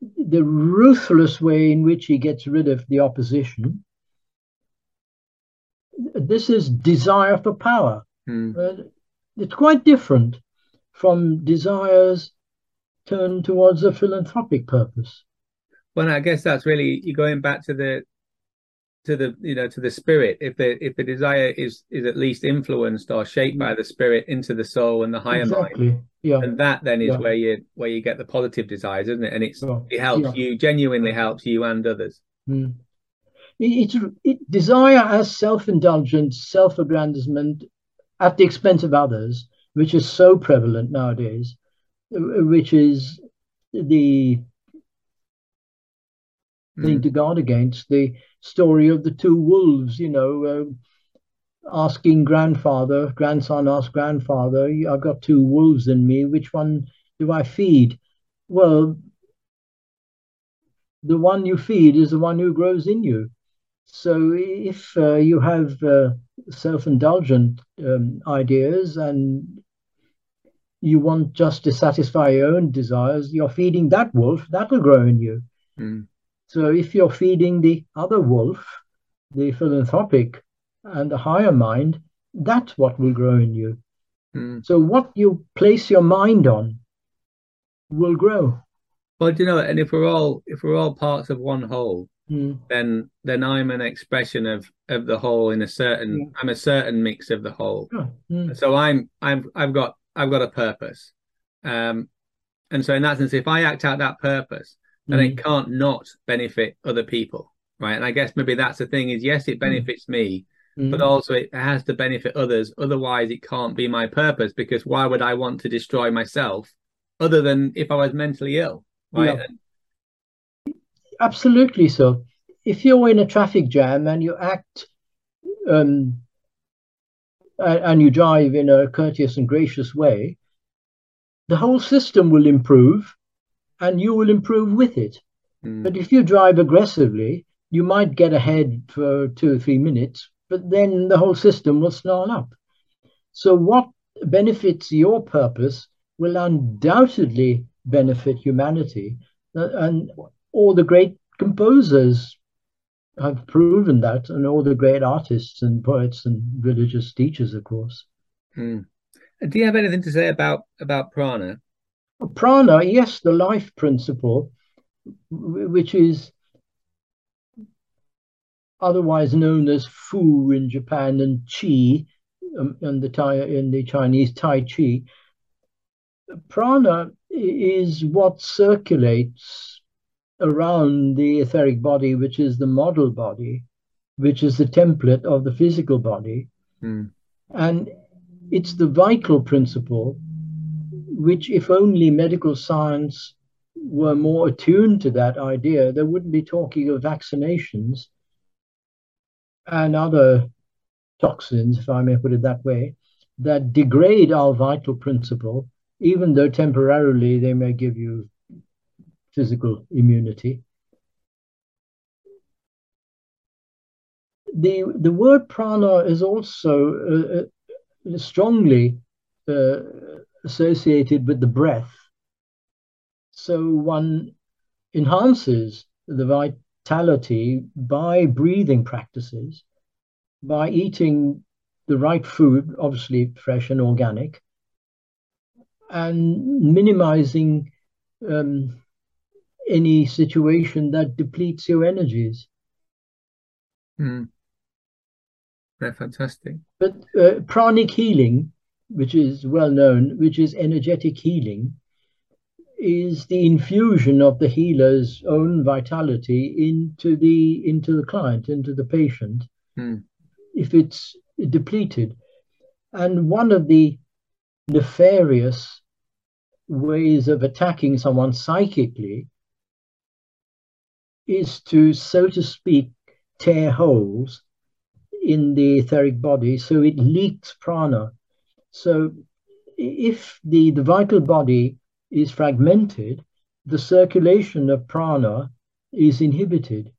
the ruthless way in which he gets rid of the opposition. This is desire for power. Mm. Uh, it's quite different from desires turned towards a philanthropic purpose. Well, I guess that's really, you're going back to the to the you know to the spirit, if the if the desire is is at least influenced or shaped by the spirit into the soul and the higher exactly. mind, yeah, and that then is yeah. where you where you get the positive desires, isn't it? And it's yeah. it helps yeah. you genuinely helps you and others. Mm. It, it, it desire as self-indulgence, self-aggrandizement at the expense of others, which is so prevalent nowadays, which is the thing to guard against. The story of the two wolves, you know, uh, asking grandfather, grandson asked grandfather, I've got two wolves in me, which one do I feed? Well, the one you feed is the one who grows in you. So if uh, you have uh, self-indulgent um, ideas and you want just to satisfy your own desires, you're feeding that wolf, that will grow in you. Mm. So if you're feeding the other wolf, the philanthropic and the higher mind, that's what will grow in you. Mm. So what you place your mind on will grow. Well, do you know, and if we're all if we're all parts of one whole, mm. then then I'm an expression of of the whole in a certain yeah. I'm a certain mix of the whole. Oh. Mm. So I'm I'm I've got I've got a purpose, um, and so in that sense, if I act out that purpose, and it can't not benefit other people, right? And I guess maybe that's the thing is, yes, it benefits mm. me, mm. but also it has to benefit others. Otherwise, it can't be my purpose, because why would I want to destroy myself other than if I was mentally ill, right? Yeah. And absolutely so. If you're in a traffic jam and you act um, and you drive in a courteous and gracious way, the whole system will improve, and you will improve with it. Mm. But if you drive aggressively, you might get ahead for two or three minutes, but then the whole system will snarl up. So what benefits your purpose will undoubtedly benefit humanity. And all the great composers have proven that, and all the great artists and poets and religious teachers, of course. Mm. Do you have anything to say about, about prana? Prana, yes, the life principle, which is otherwise known as fu in Japan and qi um, and the Thai, in the Chinese tai chi. Prana is what circulates around the etheric body, which is the model body, which is the template of the physical body. Mm. And it's the vital principle, which if only medical science were more attuned to that idea, they wouldn't be talking of vaccinations and other toxins, if I may put it that way, that degrade our vital principle, even though temporarily they may give you physical immunity. The, the word prana is also uh, strongly uh, associated with the breath. So one enhances the vitality by breathing practices, by eating the right food, obviously fresh and organic, and minimizing um, any situation that depletes your energies. Mm. That's fantastic. But uh, pranic healing, which is well known, which is energetic healing, is the infusion of the healer's own vitality into the into the client, into the patient, mm. if it's depleted. And one of the nefarious ways of attacking someone psychically is to, so to speak, tear holes in the etheric body so it leaks prana. So if the, the vital body is fragmented, the circulation of prana is inhibited.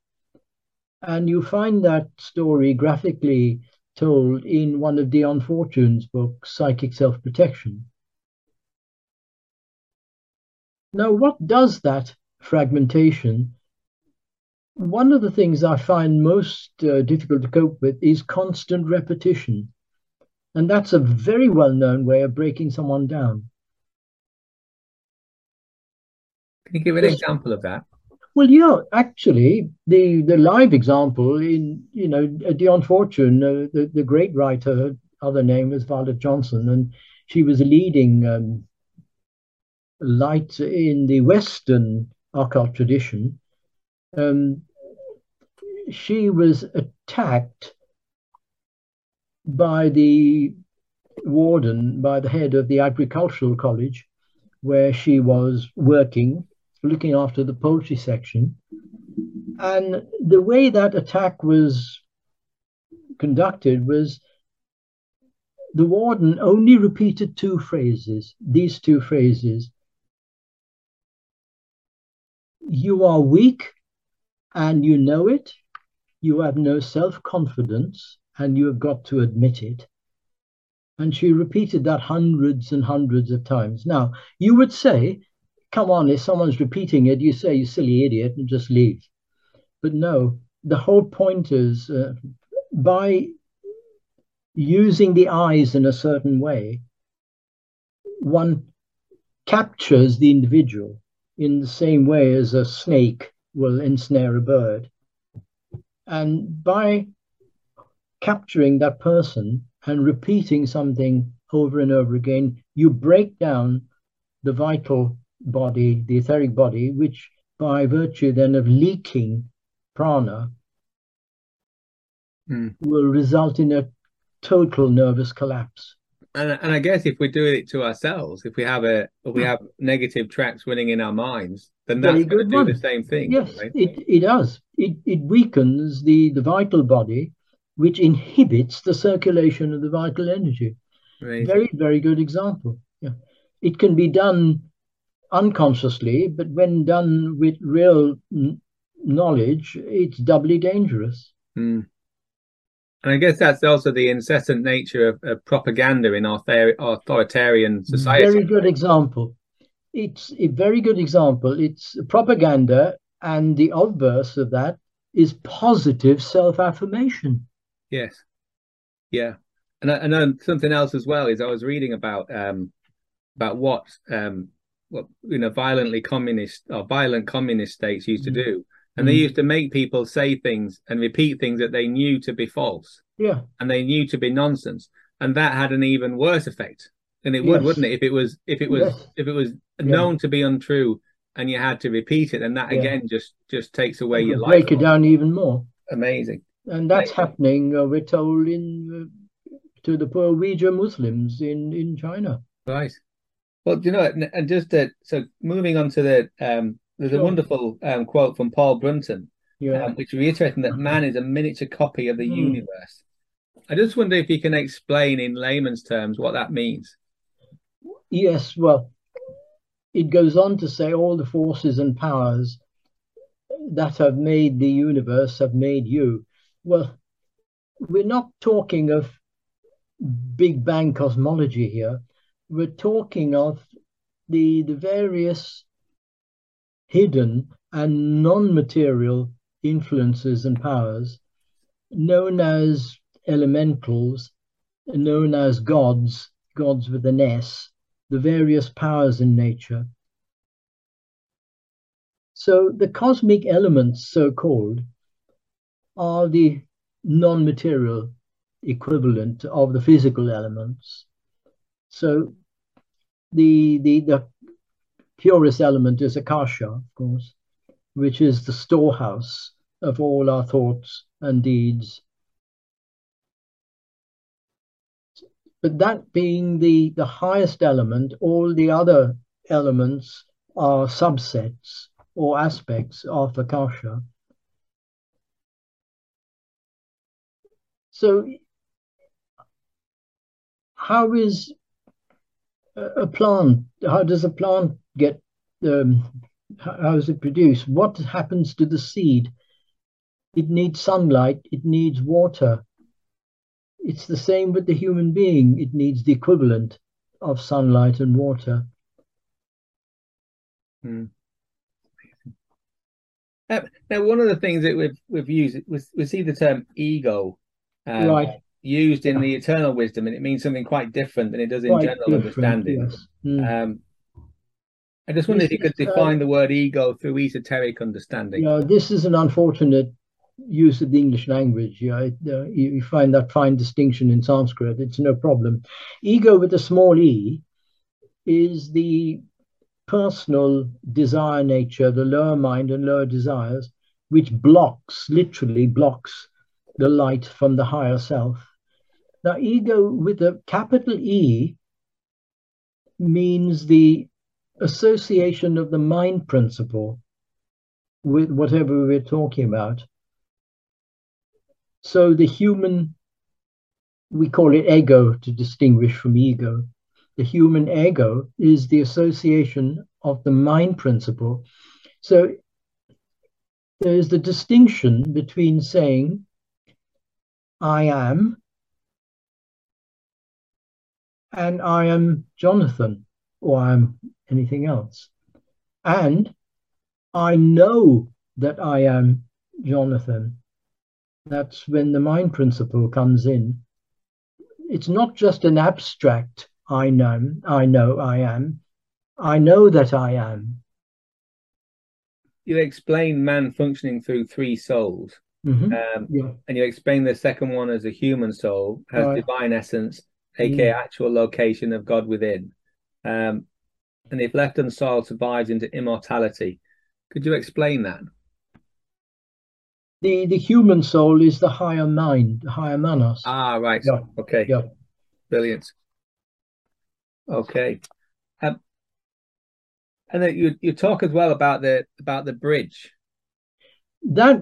And you find that story graphically told in one of Dion Fortune's books, Psychic Self-Protection. Now, what does that fragmentation? One of the things I find most uh, difficult to cope with is constant repetition. And that's a very well-known way of breaking someone down. Can you give an example of that? Well, yeah, actually, the, the live example in, you know, Dion Fortune, uh, the, the great writer, her other name was Violet Johnson, and she was a leading um, light in the Western occult tradition. Um, she was attacked by the warden, by the head of the agricultural college, where she was working, looking after the poultry section. And the way that attack was conducted was the warden only repeated two phrases, these two phrases: you are weak and you know it, you have no self-confidence and you have got to admit it. And she repeated that hundreds and hundreds of times. Now, you would say, come on, if someone's repeating it, you say, you silly idiot, and just leave. But no, the whole point is, uh, by using the eyes in a certain way, one captures the individual in the same way as a snake will ensnare a bird. And by capturing that person and repeating something over and over again, you break down the vital body, the etheric body, which by virtue then of leaking prana mm. will result in a total nervous collapse. And, and I guess if we do it to ourselves, if we have a if we have negative tracks running in our minds, then that's going to do the same thing. Yes, right? it, it does. It, it weakens the, the vital body, which inhibits the circulation of the vital energy. Right. Very, very good example. Yeah. It can be done unconsciously, but when done with real knowledge, it's doubly dangerous. Mm. And I guess that's also the incessant nature of, of propaganda in our authoritarian society. Very good example. It's a very good example. It's propaganda, and the obverse of that is positive self-affirmation. Yes. Yeah. And I, I know something else as well is I was reading about um, about what, um, what, you know, violently communist or violent communist states used to do. And they used to make people say things and repeat things that they knew to be false. Yeah. And they knew to be nonsense. And that had an even worse effect. And it yes. would, wouldn't it? If it was, if it was, yes. if it was known yeah. to be untrue and you had to repeat it, and that yeah. again, just, just takes away you your life. Break it down even more. Amazing. And that's Amazing. happening, uh, we're told, in uh, to the poor Uyghur Muslims in, in China. Right. Well, you know, and just uh, so moving on to the, um, there's a wonderful um, quote from Paul Brunton, yeah. um, which reiterating that man is a miniature copy of the mm. universe. I just wonder if you can explain in layman's terms what that means. Yes, well, it goes on to say all the forces and powers that have made the universe have made you. Well, we're not talking of Big Bang cosmology here. We're talking of the, the various hidden and non-material influences and powers known as elementals, known as gods, gods with an S, the various powers in nature. So the cosmic elements, so-called, are the non-material equivalent of the physical elements. So the, the, the purest element is Akasha, of course, which is the storehouse of all our thoughts and deeds. But that being the, the highest element, all the other elements are subsets or aspects of Akasha. So how is a plant, how does a plant get, um, how is it produced? What happens to the seed? It needs sunlight, it needs water. It's the same with the human being. It needs the equivalent of sunlight and water. Mm. Um, now, one of the things that we've, we've used, we, we see the term ego um, right. used in the eternal wisdom, and it means something quite different than it does in quite general understanding. Yes. Mm. Um, I just wondered if you could define uh, the word ego through esoteric understanding. You know, this is an unfortunate use of the English language. You know, it, uh, you find that fine distinction in Sanskrit. It's no problem. Ego with a small e is the personal desire nature, the lower mind and lower desires, which blocks, literally blocks, the light from the higher self. Now, ego with a capital E means the association of the mind principle with whatever we're talking about. So the human, we call it ego to distinguish from ego. The human ego is the association of the mind principle. So there is the distinction between saying, I am, and I am Jonathan, or I am anything else. And I know that I am Jonathan. That's when the mind principle comes in. It's not just an abstract I know, I know I am. I know that I am. You explain man functioning through three souls. Mm-hmm. um, yeah. And you explain the second one as a human soul, has right. divine essence, aka yeah. actual location of God within. Um, and if left unsolved, survives into immortality. Could you explain that? The, the human soul is the higher mind, the higher manas. Ah, right. Yeah. Okay. Yeah. Brilliant. Okay. Um, and then you, you talk as well about the, about the bridge. That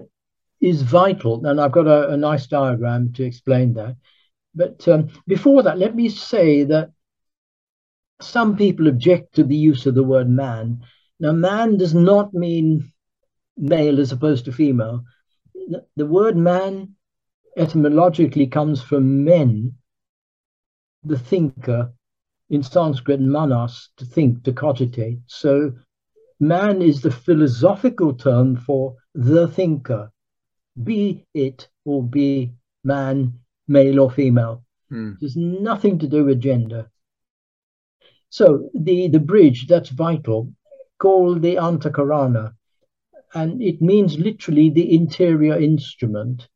is vital. And I've got a, a nice diagram to explain that. But um, before that, let me say that some people object to the use of the word man. Now, man does not mean male as opposed to female. The word man etymologically comes from men, the thinker, in Sanskrit, manas, to think, to cogitate. So man is the philosophical term for the thinker, be it or be man, male or female. Hmm. There's nothing to do with gender. So the, the bridge, that's vital, called the antakarana. And it means literally the interior instrument.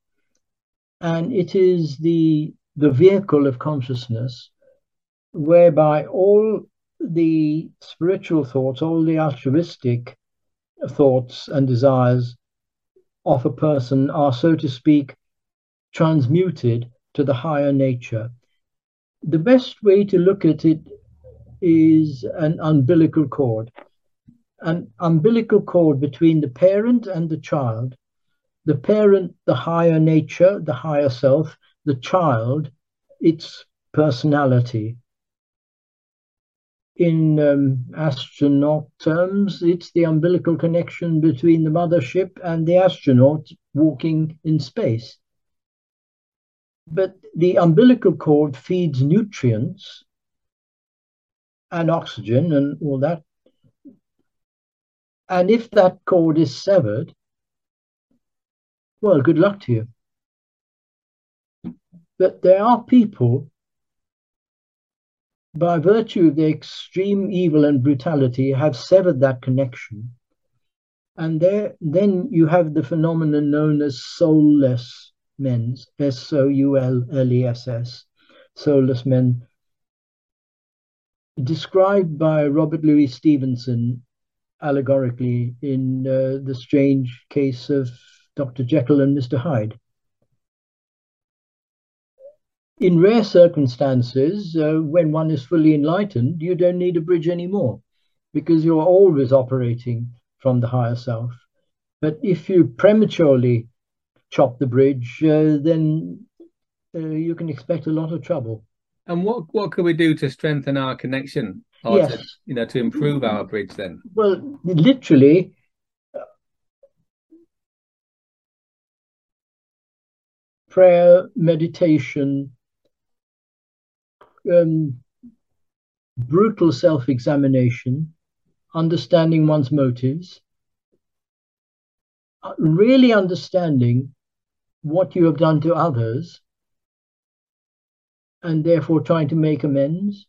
And it is the, the vehicle of consciousness, whereby all the spiritual thoughts, all the altruistic thoughts and desires of a person are, so to speak, transmuted to the higher nature. The best way to look at it is an umbilical cord, an umbilical cord between the parent and the child. The parent, the higher nature, the higher self; the child, its personality. In um, astronaut terms, it's the umbilical connection between the mothership and the astronaut walking in space. But the umbilical cord feeds nutrients and oxygen and all that. And if that cord is severed, well, good luck to you. But there are people, by virtue of the extreme evil and brutality, have severed that connection. And there, then you have the phenomenon known as soulless men, S O U L L E S S, soulless men, described by Robert Louis Stevenson allegorically in uh, The Strange Case of Doctor Jekyll and Mister Hyde. In rare circumstances, uh, when one is fully enlightened, you don't need a bridge anymore, because you're always operating from the higher self. But if you prematurely chop the bridge, uh, then uh, you can expect a lot of trouble. And what what can we do to strengthen our connection, or yes. to, you know, to improve our bridge then? Well, literally, uh, prayer, meditation, Um, brutal self-examination, understanding one's motives, really understanding what you have done to others and therefore trying to make amends,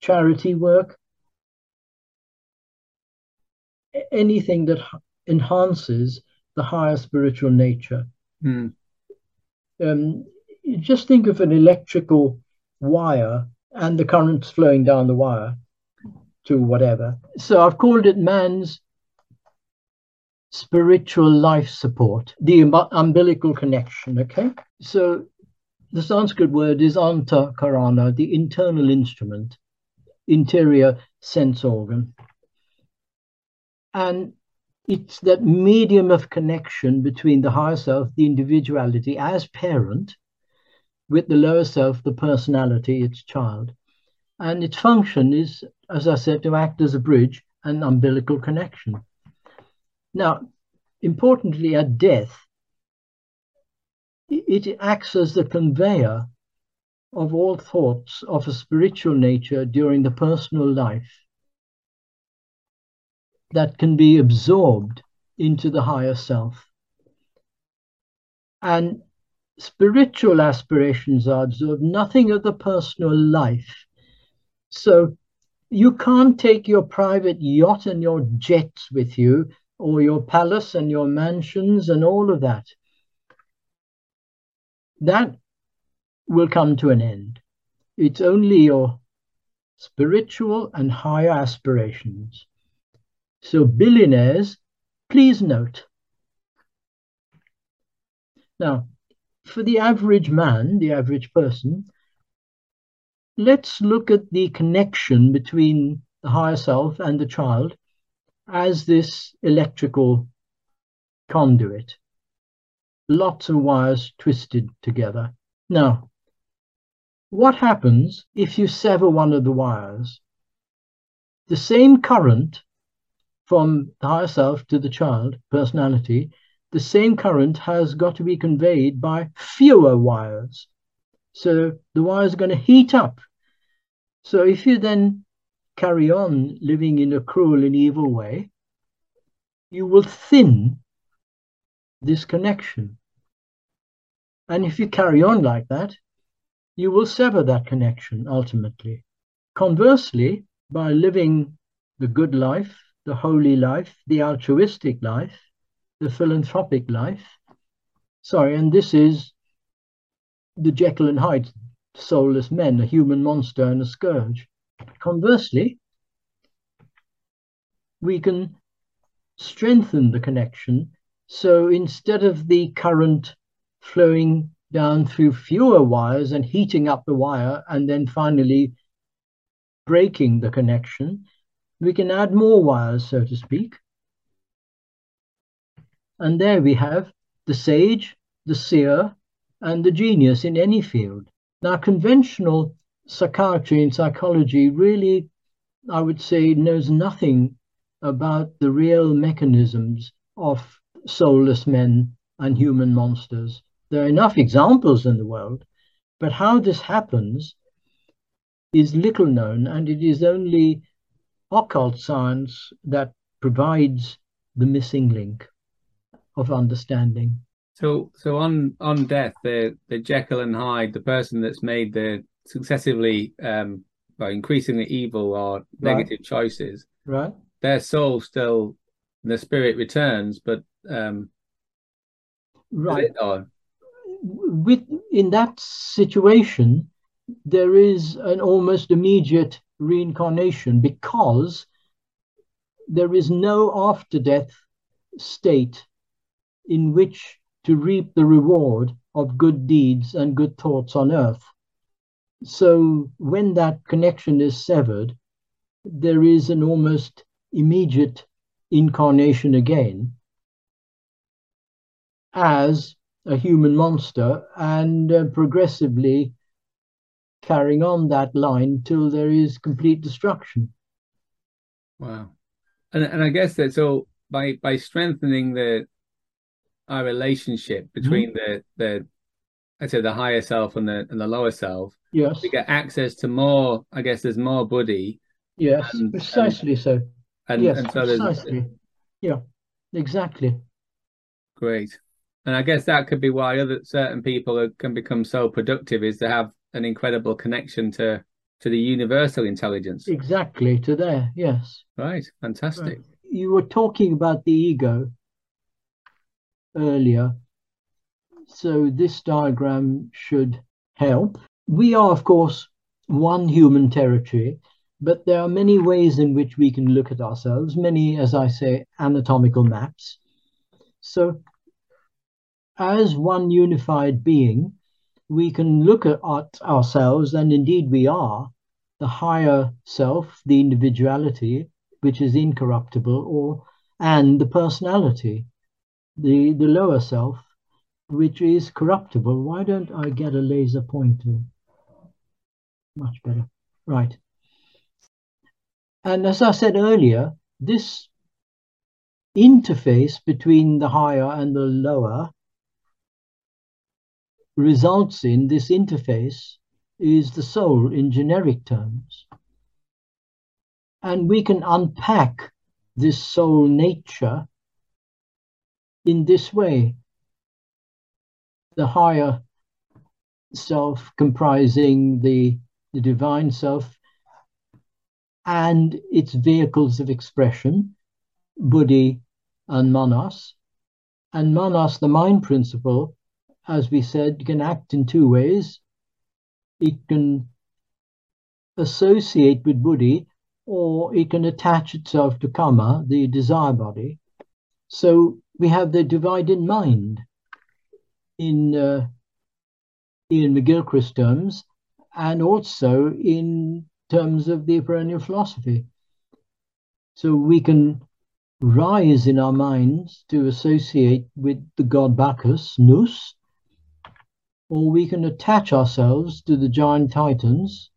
charity work, anything that enhances the higher spiritual nature. Mm. Um, you just think of an electrical wire and the currents flowing down the wire to whatever. So I've called it man's spiritual life support, the um umbilical connection, okay? So the Sanskrit word is antakarana, the internal instrument, interior sense organ. And it's that medium of connection between the higher self, the individuality as parent, with the lower self, the personality, its child. And its function is, as I said, to act as a bridge and umbilical connection. Now, importantly, at death, it acts as the conveyor of all thoughts of a spiritual nature during the personal life that can be absorbed into the higher self. And spiritual aspirations are absorbed, nothing of the personal life. So you can't take your private yacht and your jets with you, or your palace and your mansions and all of that. That will come to an end. It's only your spiritual and higher aspirations. So billionaires, please note. Now, for the average man, the average person, let's look at the connection between the higher self and the child as this electrical conduit. Lots of wires twisted together. Now, what happens if you sever one of the wires? The same current from the higher self to the child, personality, the same current has got to be conveyed by fewer wires. So the wires are going to heat up. So if you then carry on living in a cruel and evil way, you will thin this connection. And if you carry on like that, you will sever that connection ultimately. Conversely, by living the good life, the holy life, the altruistic life, the philanthropic life. Sorry, and this is the Jekyll and Hyde, soulless men, a human monster and a scourge. Conversely, we can strengthen the connection. So instead of the current flowing down through fewer wires and heating up the wire and then finally breaking the connection, we can add more wires, so to speak. And there we have the sage, the seer, and the genius in any field. Now, conventional psychiatry and psychology really, I would say, knows nothing about the real mechanisms of soulless men and human monsters. There are enough examples in the world, but how this happens is little known, and it is only occult science that provides the missing link of understanding. So, so on on death, the the Jekyll and Hyde, the person that's made the successively, um, well, increasingly evil or negative right. choices, right? Their soul still, the spirit returns, but um, right. With in that situation, there is an almost immediate reincarnation, because there is no after death state in which to reap the reward of good deeds and good thoughts on earth. So when that connection is severed, there is an almost immediate incarnation again as a human monster, and uh, progressively carrying on that line till there is complete destruction. Wow. And, and I guess that, so by by strengthening the our relationship between mm-hmm. the the I'd say the higher self and the and the lower self, yes, we get access to more, I guess there's more Buddhi. Yes, and, precisely and, so. And, yes, and so precisely. Yeah, exactly. Great. And I guess that could be why other certain people are, can become so productive, is to have an incredible connection to to the universal intelligence. Exactly, to there, yes. Right, fantastic. Right. you were talking about the ego earlier, so this diagram should help. We are, of course, one human territory, but there are many ways in which we can look at ourselves, many, as I say, anatomical maps. So as one unified being, we can look at our, ourselves, and indeed we are, the higher self, the individuality, which is incorruptible, or and the personality, the, the lower self, which is corruptible. Why don't I get a laser pointer? Much better. Right. And as I said earlier, this interface between the higher and the lower results in this interface is the soul in generic terms. And we can unpack this soul nature in this way. The higher self comprising the, the divine self and its vehicles of expression, Buddhi and Manas. And Manas, the mind principle, as we said, can act in two ways. It can associate with Buddhi, or it can attach itself to Kama, the desire body. So we have the divided mind in uh, Ian McGilchrist terms, and also in terms of the perennial philosophy. So we can rise in our minds to associate with the god Bacchus, Nous, or we can attach ourselves to the giant titans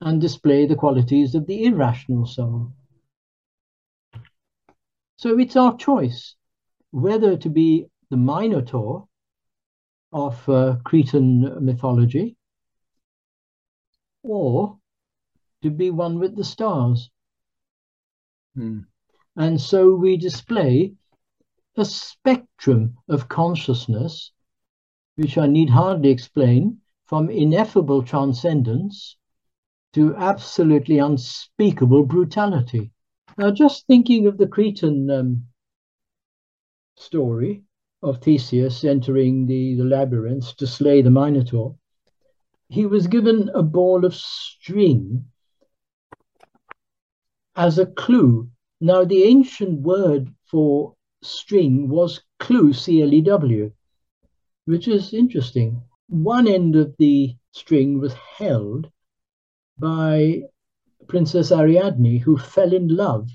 and display the qualities of the irrational soul. So it's our choice whether to be the Minotaur of uh, Cretan mythology or to be one with the stars. Mm. And so we display a spectrum of consciousness which I need hardly explain, from ineffable transcendence to absolutely unspeakable brutality. Now, just thinking of the Cretan um, story of Theseus entering the, the labyrinth to slay the Minotaur, he was given a ball of string as a clue. Now, the ancient word for string was clue, C L E W. Which is interesting. One end of the string was held by Princess Ariadne, who fell in love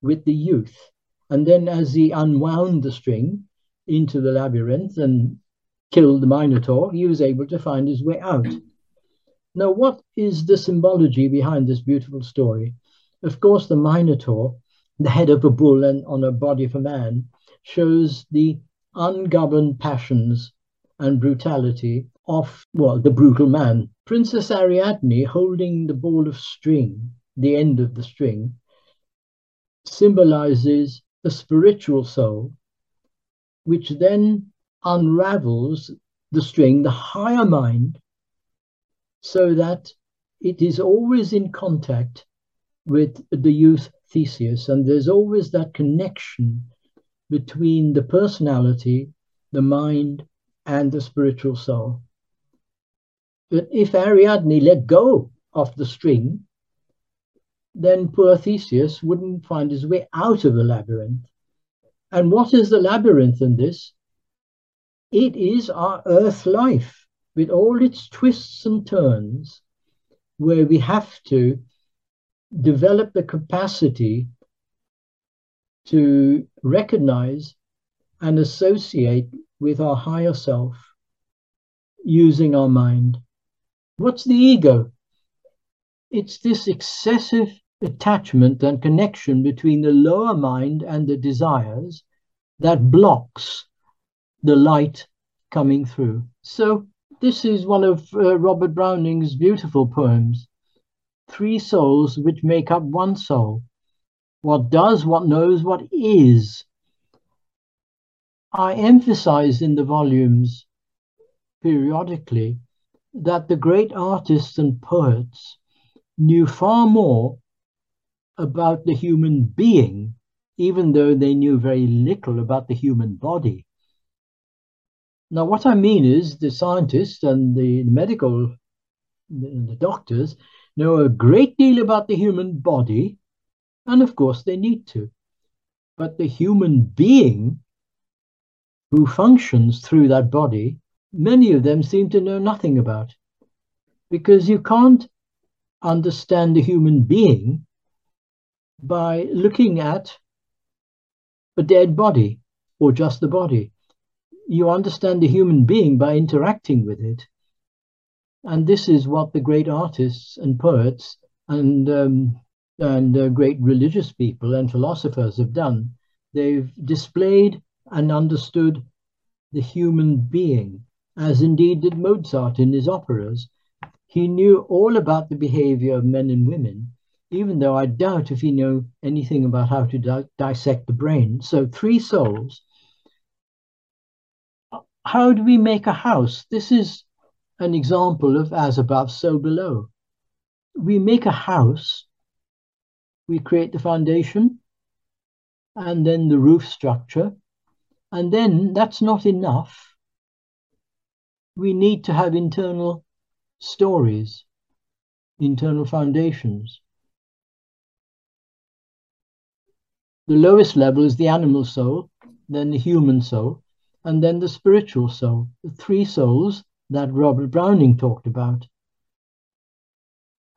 with the youth. And then as he unwound the string into the labyrinth and killed the Minotaur, he was able to find his way out. Now, what is the symbology behind this beautiful story? Of course, the Minotaur, the head of a bull and on a body of a man, shows the ungoverned passions and brutality of, well, the brutal man. Princess Ariadne, holding the ball of string, the end of the string, symbolizes the spiritual soul, which then unravels the string, the higher mind, so that it is always in contact with the youth Theseus, and there's always that connection between the personality, the mind, and the spiritual soul. But if Ariadne let go of the string, then poor Theseus wouldn't find his way out of the labyrinth. And what is the labyrinth in this? It is our earth life, with all its twists and turns, where we have to develop the capacity to recognize and associate with our higher self using our mind. What's the ego? It's this excessive attachment and connection between the lower mind and the desires that blocks the light coming through. So this is one of uh, Robert Browning's beautiful poems, Three Souls Which Make Up One Soul. What does, what knows, what is. I emphasize in the volumes periodically that the great artists and poets knew far more about the human being, even though they knew very little about the human body. Now, what I mean is the scientists and the medical, the, the doctors, know a great deal about the human body, and of course they need to. But the human being who functions through that body, many of them seem to know nothing about, because you can't understand the human being by looking at a dead body or just the body. You understand the human being by interacting with it. And this is what the great artists and poets and um, and uh, great religious people and philosophers have done. They've displayed and understood the human being, as indeed did Mozart in his operas. He knew all about the behavior of men and women, even though I doubt if he knew anything about how to di dissect the brain. So three souls. How do we make a house? This is an example of as above, so below. We make a house, we create the foundation, and then the roof structure, and then that's not enough. We need to have internal stories, internal foundations. The lowest level is the animal soul, then the human soul, and then the spiritual soul, the three souls that Robert Browning talked about.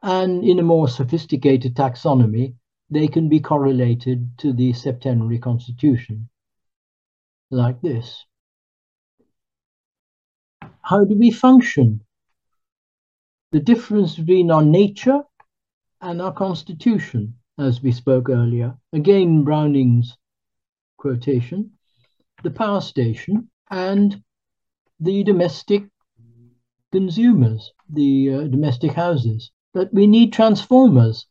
And in a more sophisticated taxonomy, they can be correlated to the septenary constitution, like this. How do we function? The difference between our nature and our constitution, as we spoke earlier. Again, Browning's quotation, the power station and the domestic consumers, the uh, domestic houses. But we need transformers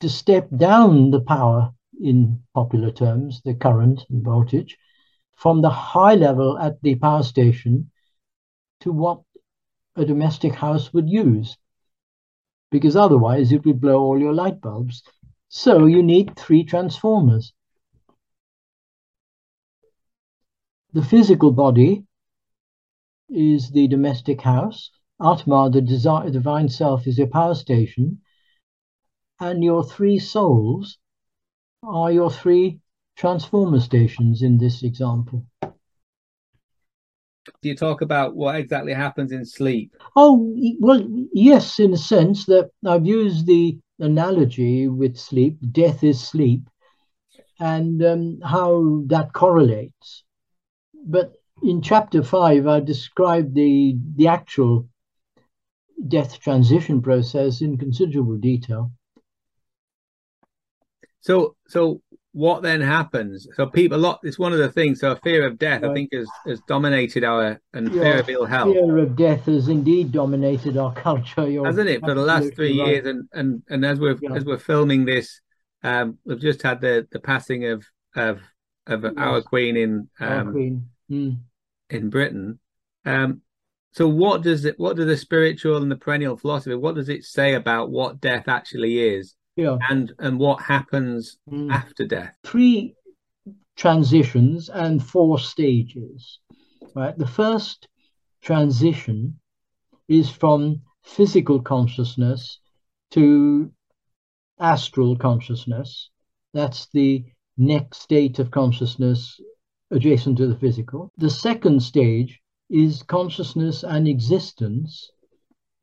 to step down the power, in popular terms, the current and voltage, from the high level at the power station to what a domestic house would use, because otherwise it would blow all your light bulbs. So you need three transformers. The physical body is the domestic house. Atma, the divine self, is your power station. And your three souls are your three transformer stations in this example. Do you talk about what exactly happens in sleep? Oh, well, yes, in a sense that I've used the analogy with sleep, death is sleep, and um, how that correlates. But in chapter five, I described the, the actual death transition process in considerable detail. So, so what then happens? So people, a lot, it's one of the things, so a fear of death, right, I think, has, has dominated our, and yeah, fear of ill health. Fear of death has indeed dominated our culture. You're Hasn't it, for the last three right. years, and, and, and as, we're, yeah. as we're filming this, um, we've just had the, the passing of, of, of yes. our Queen in um, our Queen. Mm. in Britain. Um, so what does it, what do the spiritual and the perennial philosophy, what does it say about what death actually is? Yeah. And, and what happens mm. after death? Three transitions and four stages. Right? The first transition is from physical consciousness to astral consciousness. That's the next state of consciousness adjacent to the physical. The second stage is consciousness and existence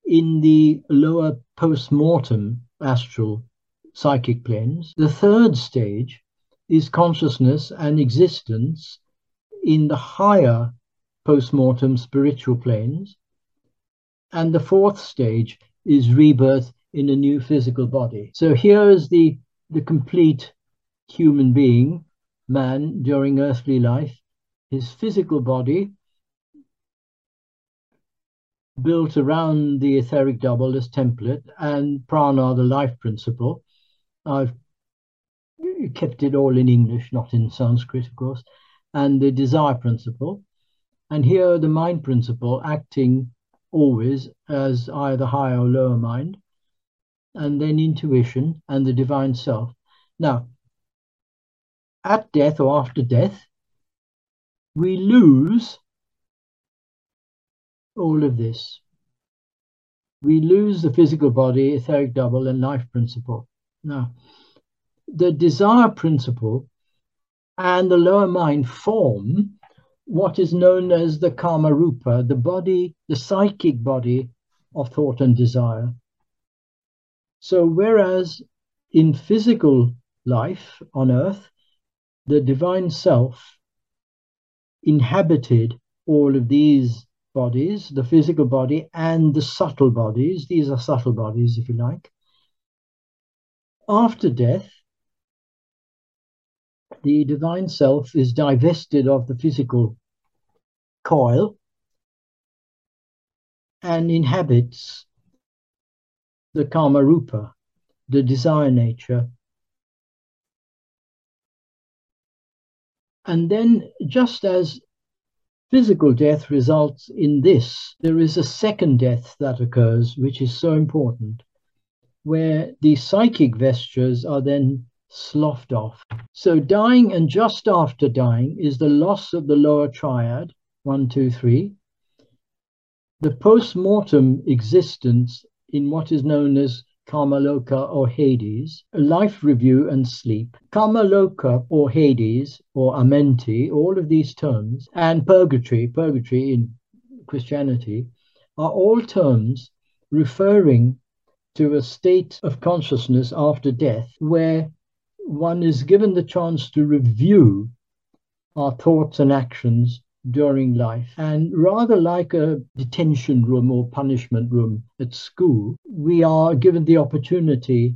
in the lower post-mortem astral psychic planes. The third stage is consciousness and existence in the higher post-mortem spiritual planes. And the fourth stage is rebirth in a new physical body. So here is the, the complete human being, man, during earthly life, his physical body built around the etheric double as template and prana, the life principle. I've kept it all in English, not in Sanskrit, of course, and the desire principle. And here the mind principle acting always as either higher or lower mind, and then intuition and the divine self. Now, at death or after death, we lose all of this. We lose the physical body, etheric double, and life principle. Now, the desire principle and the lower mind form what is known as the Kama Rupa, the body, the psychic body of thought and desire. So whereas in physical life on earth, the divine self inhabited all of these bodies, the physical body and the subtle bodies. These are subtle bodies, if you like. After death, the divine self is divested of the physical coil and inhabits the Kama Rupa, the desire nature. And then, just as physical death results in this, there is a second death that occurs, which is so important, where the psychic vestures are then sloughed off. So dying and just after dying is the loss of the lower triad, one, two, three. The post-mortem existence in what is known as Karmaloka or Hades, life review and sleep. Karmaloka or Hades or Amenti, all of these terms, and purgatory, purgatory in Christianity, are all terms referring to a state of consciousness after death where one is given the chance to review our thoughts and actions during life. And rather like a detention room or punishment room at school, we are given the opportunity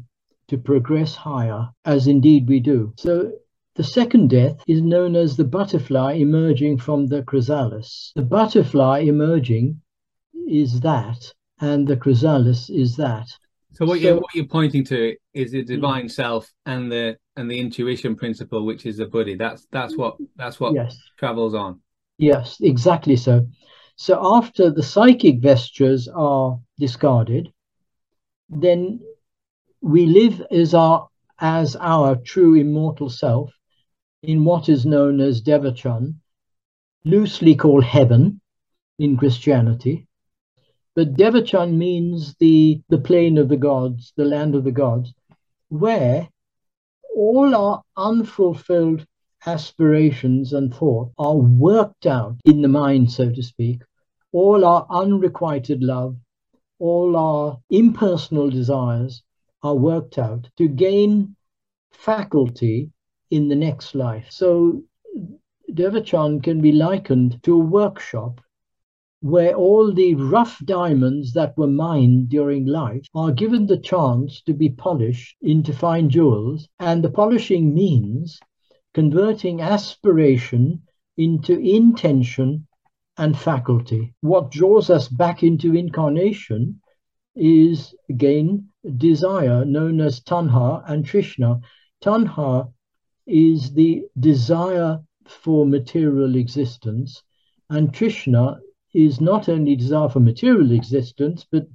to progress higher, as indeed we do. So the second death is known as the butterfly emerging from the chrysalis. The butterfly emerging is that, and the chrysalis is that. So what, so, you're, what you're pointing to is the divine self and the and the intuition principle, which is the Buddhi. That's that's what that's what yes. travels on. Yes, exactly so. So after the psychic vestures are discarded, then we live as our as our true immortal self in what is known as Devachan, loosely called heaven in Christianity. But Devachan means the, the plain of the gods, the land of the gods, where all our unfulfilled aspirations and thought are worked out in the mind, so to speak. All our unrequited love, all our impersonal desires are worked out to gain faculty in the next life. So Devachan can be likened to a workshop where all the rough diamonds that were mined during life are given the chance to be polished into fine jewels, and the polishing means converting aspiration into intention and faculty. What draws us back into incarnation is, again, desire, known as Tanha and Trishna. Tanha is the desire for material existence, and Trishna is not only desire for material existence, but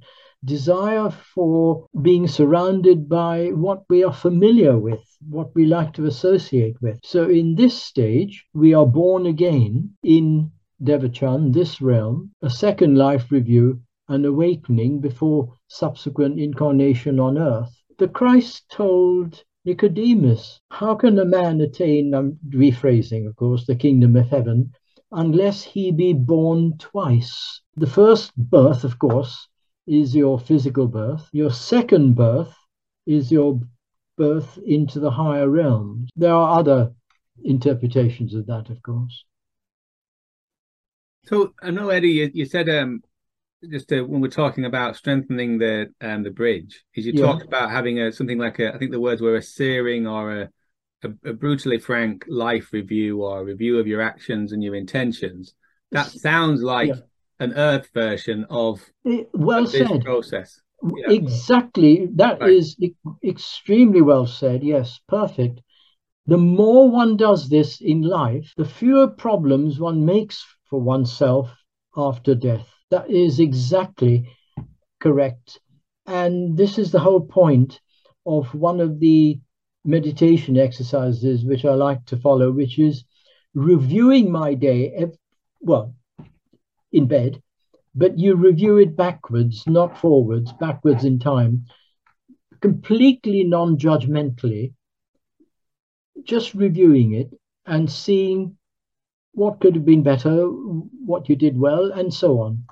desire for being surrounded by what we are familiar with, what we like to associate with. So in this stage, we are born again in Devachan, this realm, a second life review, an awakening before subsequent incarnation on earth. The Christ told Nicodemus, how can a man attain, I'm rephrasing, of course, the kingdom of heaven, unless he be born twice? The first birth, of course, is your physical birth. Your second birth is your birth into the higher realms. There are other interpretations of that, of course. So I know, Eddie, you, you said um, just uh, when we're talking about strengthening the um, the bridge, is you yeah. talked about having a something like a, I think the words were a searing or a A, a brutally frank life review, or a review of your actions and your intentions. That sounds like yeah. an earth version of it, well of this said. process. Yeah. Exactly. That right. is e extremely well said. Yes, perfect. The more one does this in life, the fewer problems one makes for oneself after death. That is exactly correct. And this is the whole point of one of the meditation exercises which I like to follow, which is reviewing my day, well, in bed, but you review it backwards, not forwards, backwards in time, completely non-judgmentally, just reviewing it and seeing what could have been better, what you did well, and so on.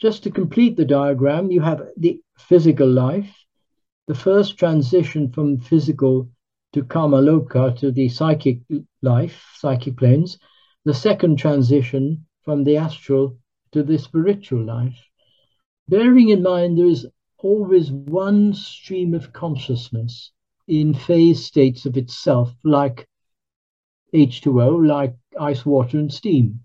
Just to complete the diagram, you have the physical life, the first transition from physical to Karmaloka, to the psychic life, psychic planes, the second transition from the astral to the spiritual life. Bearing in mind there is always one stream of consciousness in phase states of itself, like H two O, like ice, water, and steam.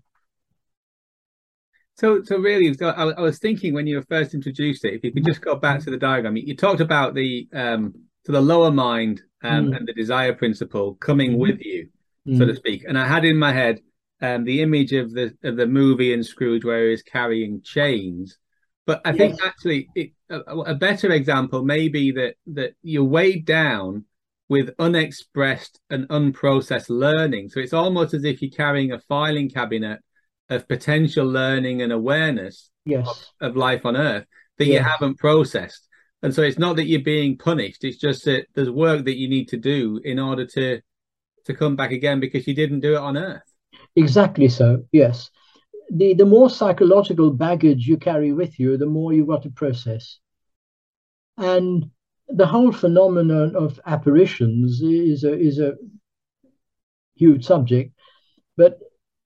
So, so really, I, I was thinking when you were first introduced it, if you could just go back to the diagram, you, you talked about the um, to the lower mind um, mm. and the desire principle coming mm. with you, mm. so to speak. And I had in my head um, the image of the of the movie and Scrooge where he's carrying chains. But I yes. think actually it, a, a better example may be that that you're weighed down with unexpressed and unprocessed learning. So it's almost as if you're carrying a filing cabinet of potential learning and awareness yes. of, of life on Earth that yes. you haven't processed. And so it's not that you're being punished. It's just that there's work that you need to do in order to to come back again because you didn't do it on Earth. Exactly so, yes. The, the more psychological baggage you carry with you, the more you've got to process. And the whole phenomenon of apparitions is a, is a huge subject, but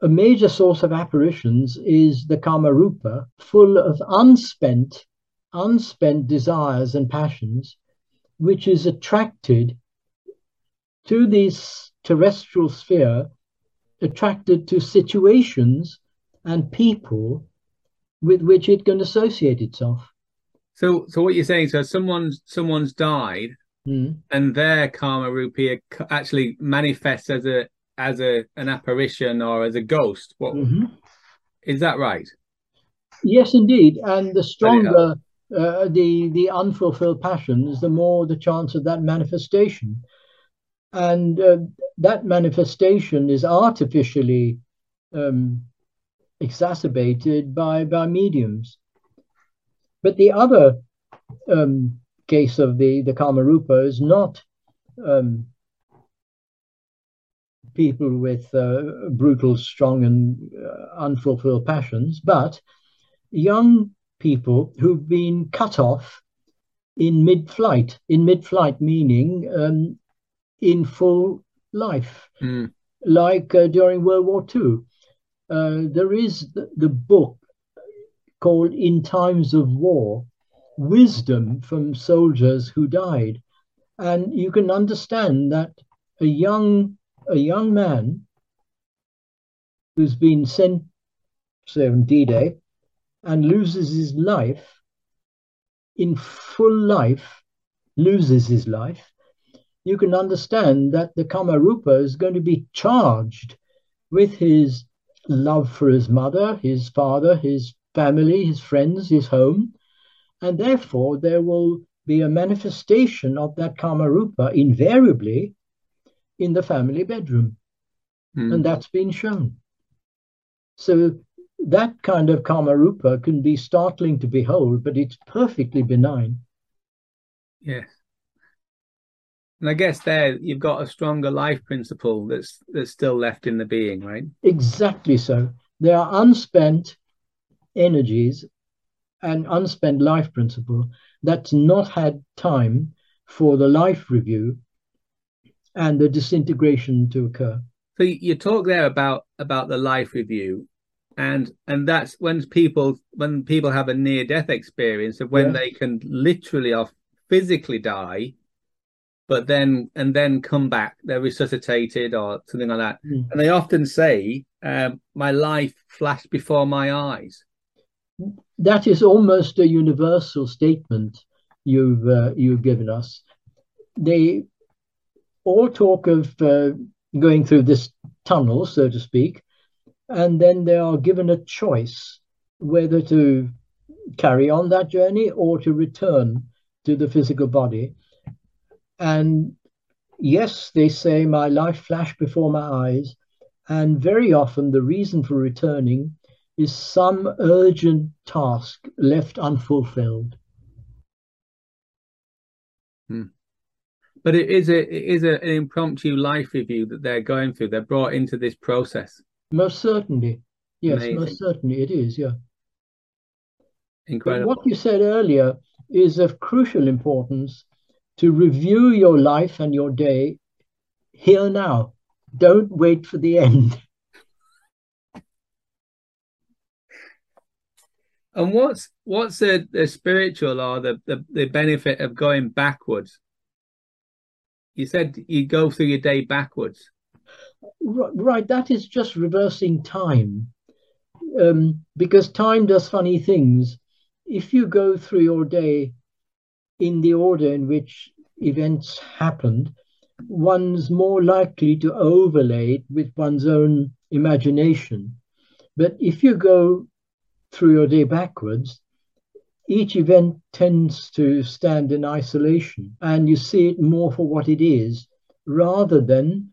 a major source of apparitions is the Kama Rupa, full of unspent, unspent desires and passions, which is attracted to this terrestrial sphere, attracted to situations and people with which it can associate itself. So, so what you're saying? So, someone's someone's died, mm. and their Kama Rupa actually manifests as a as a an apparition or as a ghost. What mm-hmm. is that right? Yes, indeed. And the stronger uh, the the unfulfilled passions, the more the chance of that manifestation. And uh, that manifestation is artificially um, exacerbated by by mediums. But the other um, case of the, the Kama Rupa is not um, people with uh, brutal, strong and uh, unfulfilled passions, but young people who've been cut off in mid-flight, in mid-flight meaning um, in full life, mm. like uh, during World War Two. Uh, there is the, the book called In Times of War, Wisdom from Soldiers Who Died. And you can understand that a young, a young man who's been sent, say, on D Day and loses his life, in full life, loses his life, you can understand that the Kama Rupa is going to be charged with his love for his mother, his father, his family, his friends, his home, and therefore there will be a manifestation of that Kama Rupa invariably in the family bedroom. Mm. And that's been shown. So that kind of Kama Rupa can be startling to behold, but it's perfectly benign. Yes. And I guess there you've got a stronger life principle that's that's still left in the being, right? Exactly so. There are unspent energies and unspent life principle that's not had time for the life review and the disintegration to occur. So you talk there about about the life review, and and that's when people when people have a near-death experience of when yeah. they can literally or physically die, but then and then come back, they're resuscitated or something like that, mm. and they often say um, my life flashed before my eyes. That is almost a universal statement you've uh, you've given us. They all talk of uh, going through this tunnel, so to speak, and then they are given a choice whether to carry on that journey or to return to the physical body. And Yes, they say, my life flashed before my eyes, and very often the reason for returning is some urgent task left unfulfilled. Hmm. But it is, a, it is a, an impromptu life review that they're going through. They're brought into this process. Most certainly. Yes, amazing. Most certainly it is, yeah. Incredible. But what you said earlier is of crucial importance, to review your life and your day here now. Don't wait for the end. And what's what's the, the spiritual or the, the, the benefit of going backwards? You said you go through your day backwards. Right, that is just reversing time. Um, because time does funny things. If you go through your day in the order in which events happened, one's more likely to overlay it with one's own imagination. But if you go through your day backwards, each event tends to stand in isolation, and you see it more for what it is, rather than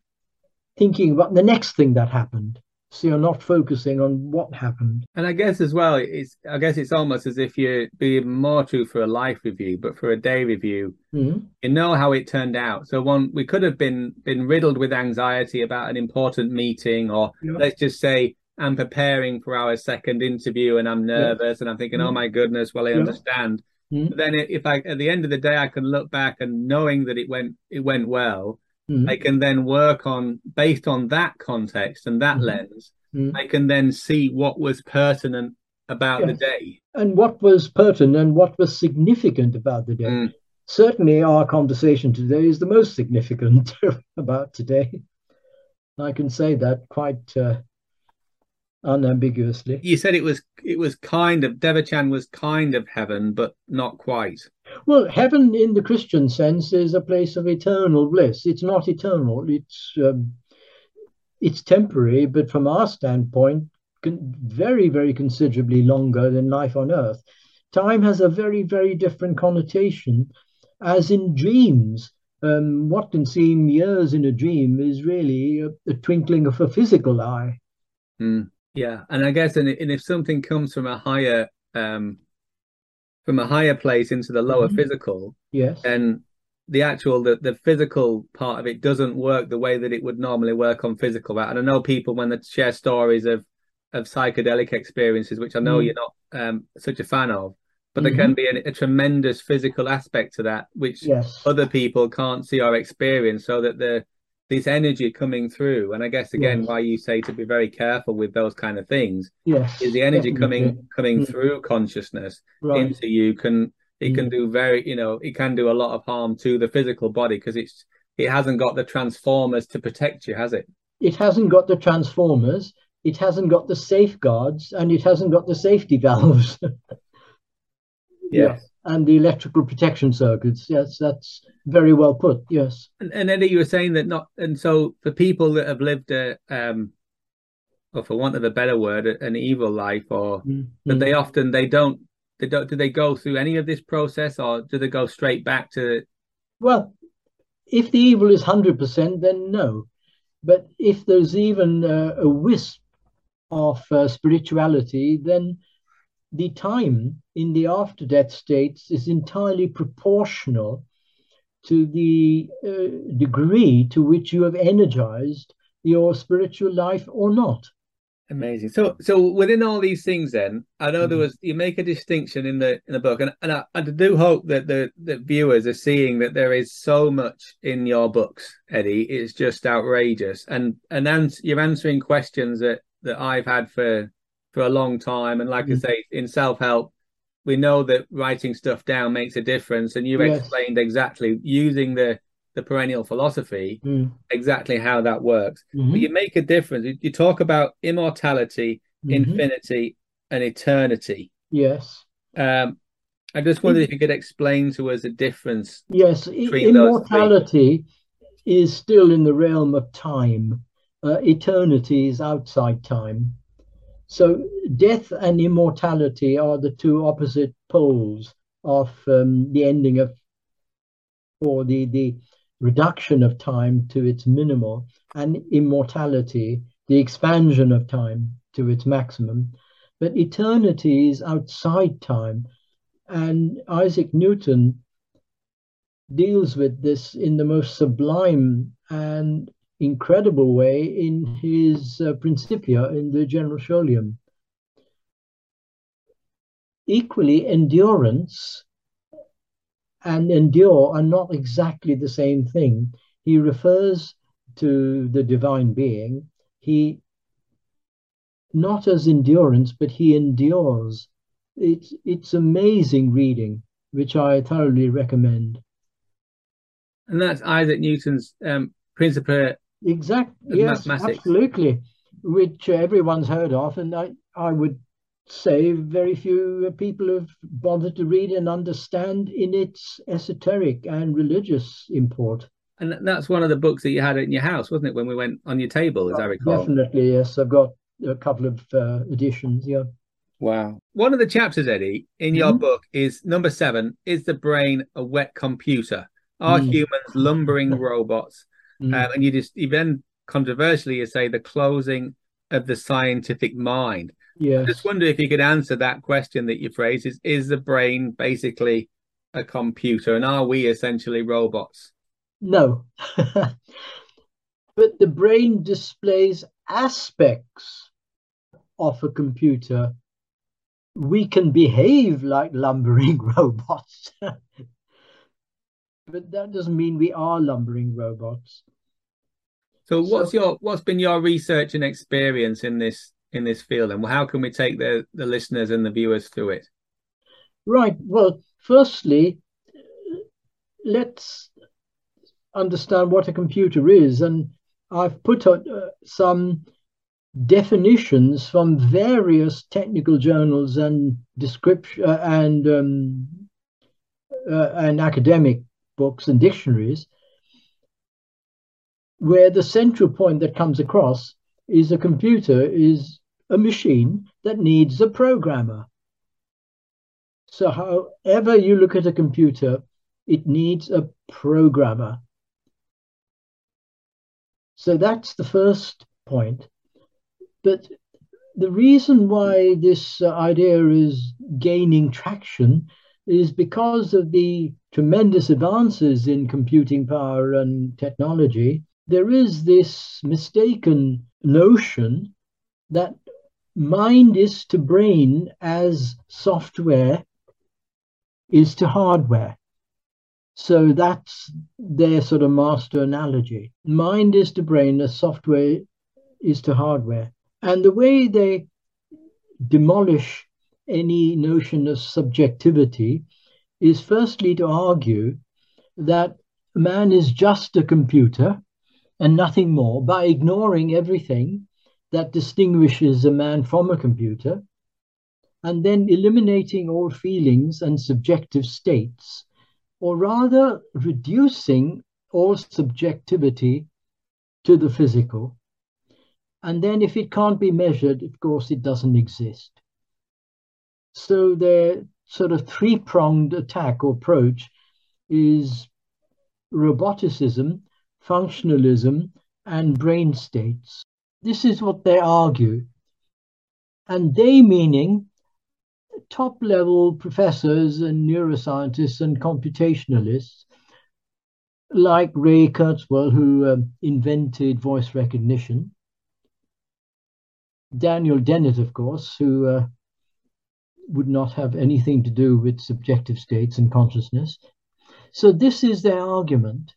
thinking about the next thing that happened. So you're not focusing on what happened. And I guess as well, it's I guess it's almost as if you're being more true for a life review, but for a day review, mm-hmm. you know how it turned out. So one, we could have been been riddled with anxiety about an important meeting, or yeah. let's just say I'm preparing for our second interview and I'm nervous yeah. and I'm thinking, mm-hmm. oh my goodness, well, I yeah. understand. Mm-hmm. But then if I, at the end of the day, I can look back and knowing that it went it went well, Mm-hmm. I can then work on, based on that context and that mm-hmm. lens, mm-hmm. I can then see what was pertinent about yes. the day. And what was pertinent and what was significant about the day. Mm. Certainly our conversation today is the most significant about today. I can say that quite uh, unambiguously. You said it was, it was kind of, Devachan was kind of heaven, but not quite. Well, heaven in the Christian sense is a place of eternal bliss. It's not eternal. It's um, it's temporary, but from our standpoint, con very, very considerably longer than life on earth. Time has a very, very different connotation, as in dreams. Um, what can seem years in a dream is really a, a twinkling of a physical eye. Mm, yeah, and I guess, and if something comes from a higher... Um... from a higher place into the lower mm-hmm. physical, yes, and the actual the, the physical part of it doesn't work the way that it would normally work on physical. Right? And I know people when they share stories of of psychedelic experiences, which I know mm. you're not um, such a fan of, but mm-hmm. there can be a, a tremendous physical aspect to that, which yes. other people can't see or experience. So that the this energy coming through, and I guess again yes. why you say to be very careful with those kind of things, yes, is the energy definitely. coming coming mm. through consciousness right. into you can it mm. can do very you know it can do a lot of harm to the physical body, because it's it hasn't got the transformers to protect you, has it? It hasn't got the transformers, it hasn't got the safeguards, and it hasn't got the safety valves. yes yeah. And the electrical protection circuits. Yes, that's very well put. Yes. And, and Eddie, you were saying that not, and so for people that have lived a, um, or for want of a better word, an evil life, or mm-hmm. that they often they don't they don't do they go through any of this process, or do they go straight back to? Well, if the evil is one hundred percent, then no. But if there's even uh, a wisp of uh, spirituality, then the time in the after-death states is entirely proportional to the uh, degree to which you have energized your spiritual life or not. Amazing. So, so within all these things, then I know mm-hmm. there was you make a distinction in the in the book, and and I, I do hope that the that viewers are seeing that there is so much in your books, Eddie. It's just outrageous, and and ans you're answering questions that that I've had for. for a long time, and like mm. I say, in self-help we know that writing stuff down makes a difference, and you yes. explained exactly using the the perennial philosophy mm. exactly how that works. Mm-hmm. But you make a difference. You talk about immortality, mm-hmm. infinity and eternity. Yes. um I just wondered if you could explain to us the difference. Yes, immortality is still in the realm of time. Uh, eternity is outside time. So death and immortality are the two opposite poles of um, the ending of, or the, the reduction of time to its minimal, and immortality, the expansion of time to its maximum. But eternity is outside time. And Isaac Newton deals with this in the most sublime and incredible way in his uh, Principia, in the General Scholium. Equally, endurance and endure are not exactly the same thing. He refers to the divine being, he not as endurance, but he endures. It's, it's amazing reading, which I thoroughly recommend. And that's Isaac Newton's um, Principia. Exactly, yes, mathematics. Absolutely, which everyone's heard of, and I, I would say very few people have bothered to read and understand in its esoteric and religious import. And that's one of the books that you had in your house, wasn't it, when we went on your table, as oh, I recall? Definitely, yes. I've got a couple of uh, editions, yeah. Wow. One of the chapters, Eddie, in your mm-hmm. book is number seven, Is the Brain a Wet Computer? Are mm. humans lumbering robots? Mm. Um, and you just you then controversially you say the closing of the scientific mind. Yes. I just wonder if you could answer that question that you phrase is, is the brain basically a computer, and are we essentially robots? No. But the brain displays aspects of a computer. We can behave like lumbering robots. But that doesn't mean we are lumbering robots. So what's so, your what's been your research and experience in this in this field, and how can we take the, the listeners and the viewers through it? Right. Well, firstly, let's understand what a computer is, and I've put out uh, some definitions from various technical journals and description uh, and um, uh, and academic books and dictionaries, where the central point that comes across is a computer is a machine that needs a programmer. So however you look at a computer, it needs a programmer. So that's the first point. But the reason why this idea is gaining traction is because of the tremendous advances in computing power and technology. There is this mistaken notion that mind is to brain as software is to hardware. So that's their sort of master analogy. Mind is to brain as software is to hardware. And the way they demolish any notion of subjectivity is firstly to argue that man is just a computer and nothing more, by ignoring everything that distinguishes a man from a computer, and then eliminating all feelings and subjective states, or rather reducing all subjectivity to the physical. And then if it can't be measured, of course, it doesn't exist. So their sort of three-pronged attack or approach is roboticism, functionalism, and brain states. This is what they argue. And they meaning top-level professors and neuroscientists and computationalists like Ray Kurzweil, who uh, invented voice recognition. Daniel Dennett, of course, who uh, would not have anything to do with subjective states and consciousness. So this is their argument.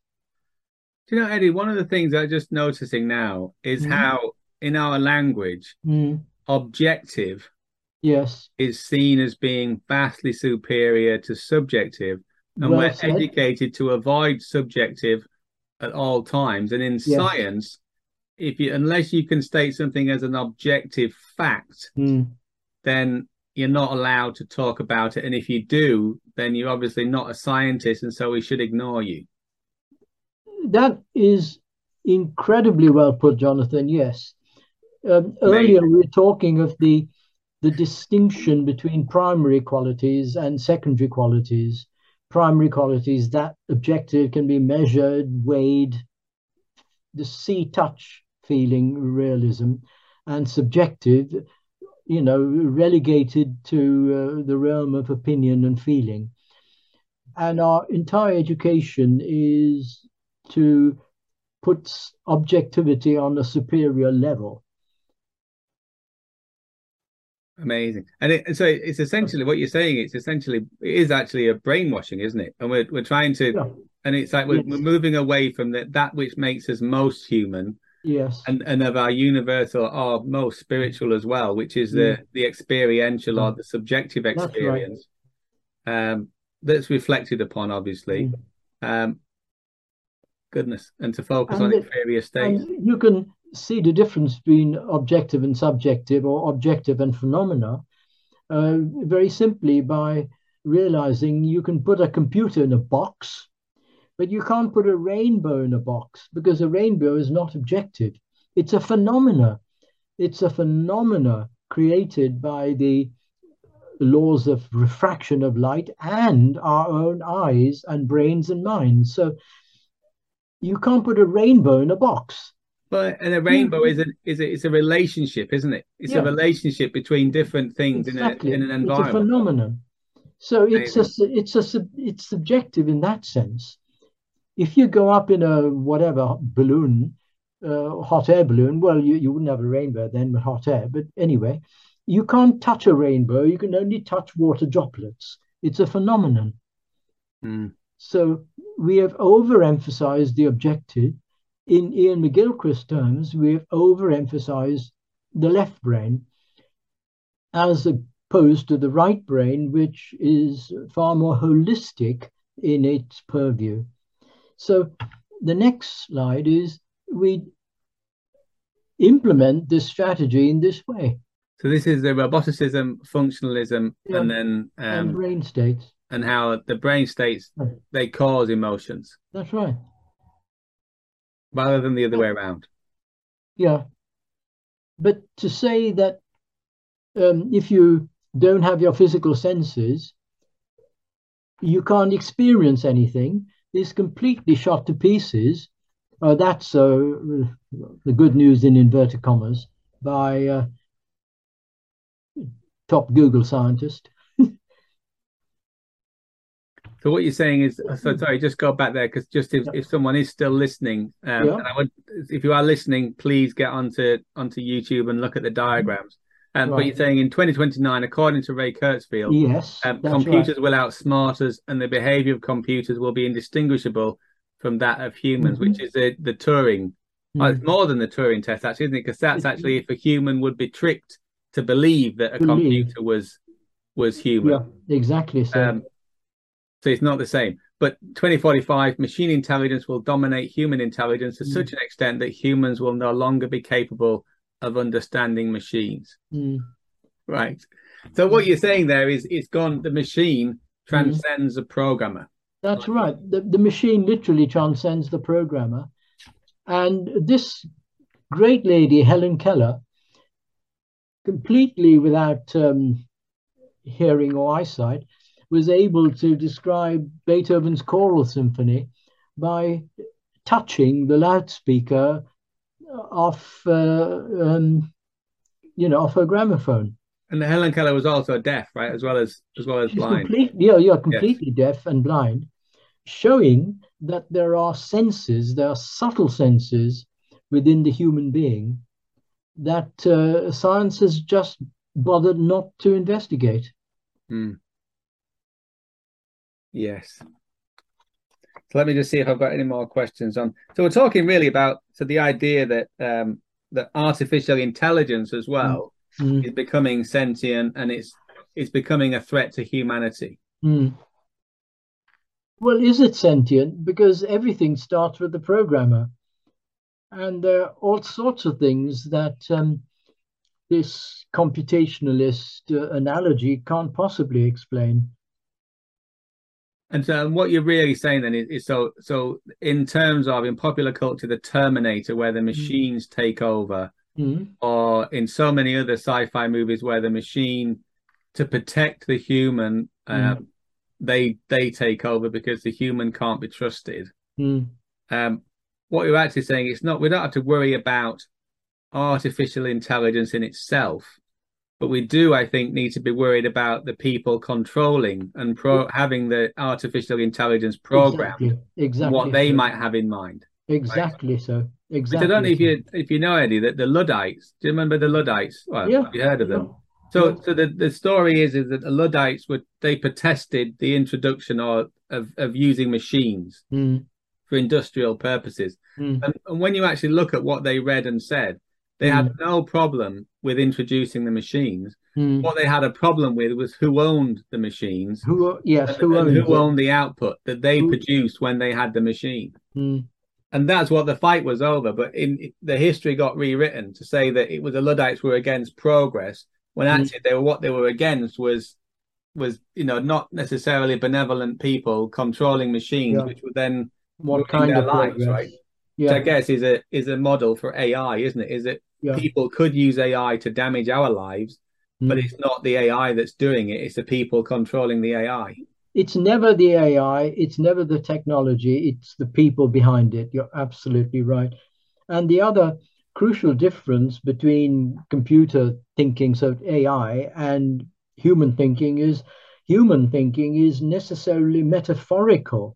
Do you know, Eddie, one of the things I'm just noticing now is mm. how in our language, mm. objective yes. is seen as being vastly superior to subjective. And well, we're said. educated to avoid subjective at all times. And in yes. science, if you unless you can state something as an objective fact, mm. then you're not allowed to talk about it. And if you do, then you're obviously not a scientist, and so we should ignore you. That is incredibly well put, Jonathan, yes. Um, earlier, we were talking of the, the distinction between primary qualities and secondary qualities. primary qualities, that objective can be measured, weighed, the see, touch, feeling, realism, and subjective, you know, relegated to uh, the realm of opinion and feeling. And our entire education is to put objectivity on a superior level. Amazing. And it, so it's essentially what you're saying, it's essentially, it is actually a brainwashing, isn't it? And we're, we're trying to, yeah. and it's like we're, yes. we're moving away from the, that which makes us most human. Yes. And, and of our universal or most spiritual as well, which is the, mm. the experiential mm. or the subjective experience that's, right. um, that's reflected upon, obviously. Mm. Um, goodness. And to focus and on inferior states. You can see the difference between objective and subjective, or objective and phenomena, uh, very simply by realizing you can put a computer in a box, but you can't put a rainbow in a box, because a rainbow is not objective. It's a phenomena. It's a phenomena created by the laws of refraction of light and our own eyes and brains and minds. So you can't put a rainbow in a box. But and a rainbow is a is a, it's a relationship, isn't it? It's yeah. a relationship between different things exactly. in, a, in an environment. It's a phenomenon. So it's a, it's a it's subjective in that sense. If you go up in a whatever balloon, uh, hot air balloon, well, you you wouldn't have a rainbow then, but hot air. But anyway, you can't touch a rainbow. You can only touch water droplets. It's a phenomenon. Mm. So we have overemphasized the objective. In Ian McGilchrist terms, we have overemphasized the left brain as opposed to the right brain, which is far more holistic in its purview. So the next slide is we implement this strategy in this way. So this is the roboticism, functionalism, yeah. and then um, and brain states, and how the brain states they cause emotions. That's right. Rather than the other way around. Yeah. But to say that um, if you don't have your physical senses, you can't experience anything, is completely shot to pieces. Uh, that's uh, the good news in inverted commas by uh, top Google scientist. So what you're saying is, so sorry, just go back there, because just if, yeah. if someone is still listening, um, yeah. and I would, if you are listening, please get onto onto YouTube and look at the diagrams. Um, right. But you're saying in twenty twenty-nine, according to Ray Kurzweil, yes, um, computers right. will outsmart us, and the behaviour of computers will be indistinguishable from that of humans, mm-hmm. which is the, the Turing. Mm-hmm. Oh, it's more than the Turing test, actually, isn't it? Because that's actually if a human would be tricked to believe that a believe. computer was was human. Yeah, exactly. So. Um, So it's not the same. But twenty forty-five, machine intelligence will dominate human intelligence to mm. such an extent that humans will no longer be capable of understanding machines. Mm. Right. So what you're saying there is it's gone. The machine transcends mm. the programmer. That's right. The, the machine literally transcends the programmer. And this great lady, Helen Keller, completely without um, hearing or eyesight, was able to describe Beethoven's choral symphony by touching the loudspeaker off, uh, um, you know, off her gramophone. And Helen Keller was also deaf, right, as well as as well as She's blind. Complete, yeah, yeah, completely yes. deaf and blind, showing that there are senses, there are subtle senses within the human being that uh, science has just bothered not to investigate. Mm. Yes. So let me just see if I've got any more questions on. So we're talking really about so the idea that um, that artificial intelligence as well mm. is becoming sentient, and it's it's becoming a threat to humanity. Mm. Well, is it sentient? Because everything starts with the programmer, and there are all sorts of things that um, this computationalist uh, analogy can't possibly explain. And so what you're really saying then is, is so so in terms of in popular culture, the Terminator, where the machines mm. take over, mm. or in so many other sci-fi movies where the machine to protect the human um, mm. they they take over because the human can't be trusted. Mm. Um, what you're actually saying is not, we don't have to worry about artificial intelligence in itself, but we do, I think, need to be worried about the people controlling and pro having the artificial intelligence programmed, exactly, exactly what they so. might have in mind. Exactly right? so. Exactly. Which I don't know so. if you if you know, Eddie, that the Luddites. Do you remember the Luddites? Well, yeah. Have you heard of them? Yeah. So, so the, the story is, is that the Luddites were, they protested the introduction or, of, of using machines mm. for industrial purposes. Mm. And, and when you actually look at what they read and said, they mm. had no problem with introducing the machines. Mm. What they had a problem with was who owned the machines. Who, yes, and, who, and owned, who owned the output that they who, produced when they had the machine. Mm. And that's what the fight was over. But in the history got rewritten to say that it was the Luddites were against progress, when actually they were, what they were against was, was you know, not necessarily benevolent people controlling machines, yeah. which would then what kind their of lives, progress. right? Yeah. Which I guess is a is a model for A I, isn't it? Is that yeah. people could use A I to damage our lives, mm. but it's not the A I that's doing it; it's the people controlling the A I. It's never the A I, it's never the technology; it's the people behind it. You're absolutely right. And the other crucial difference between computer thinking, so A I, and human thinking is human thinking is necessarily metaphorical.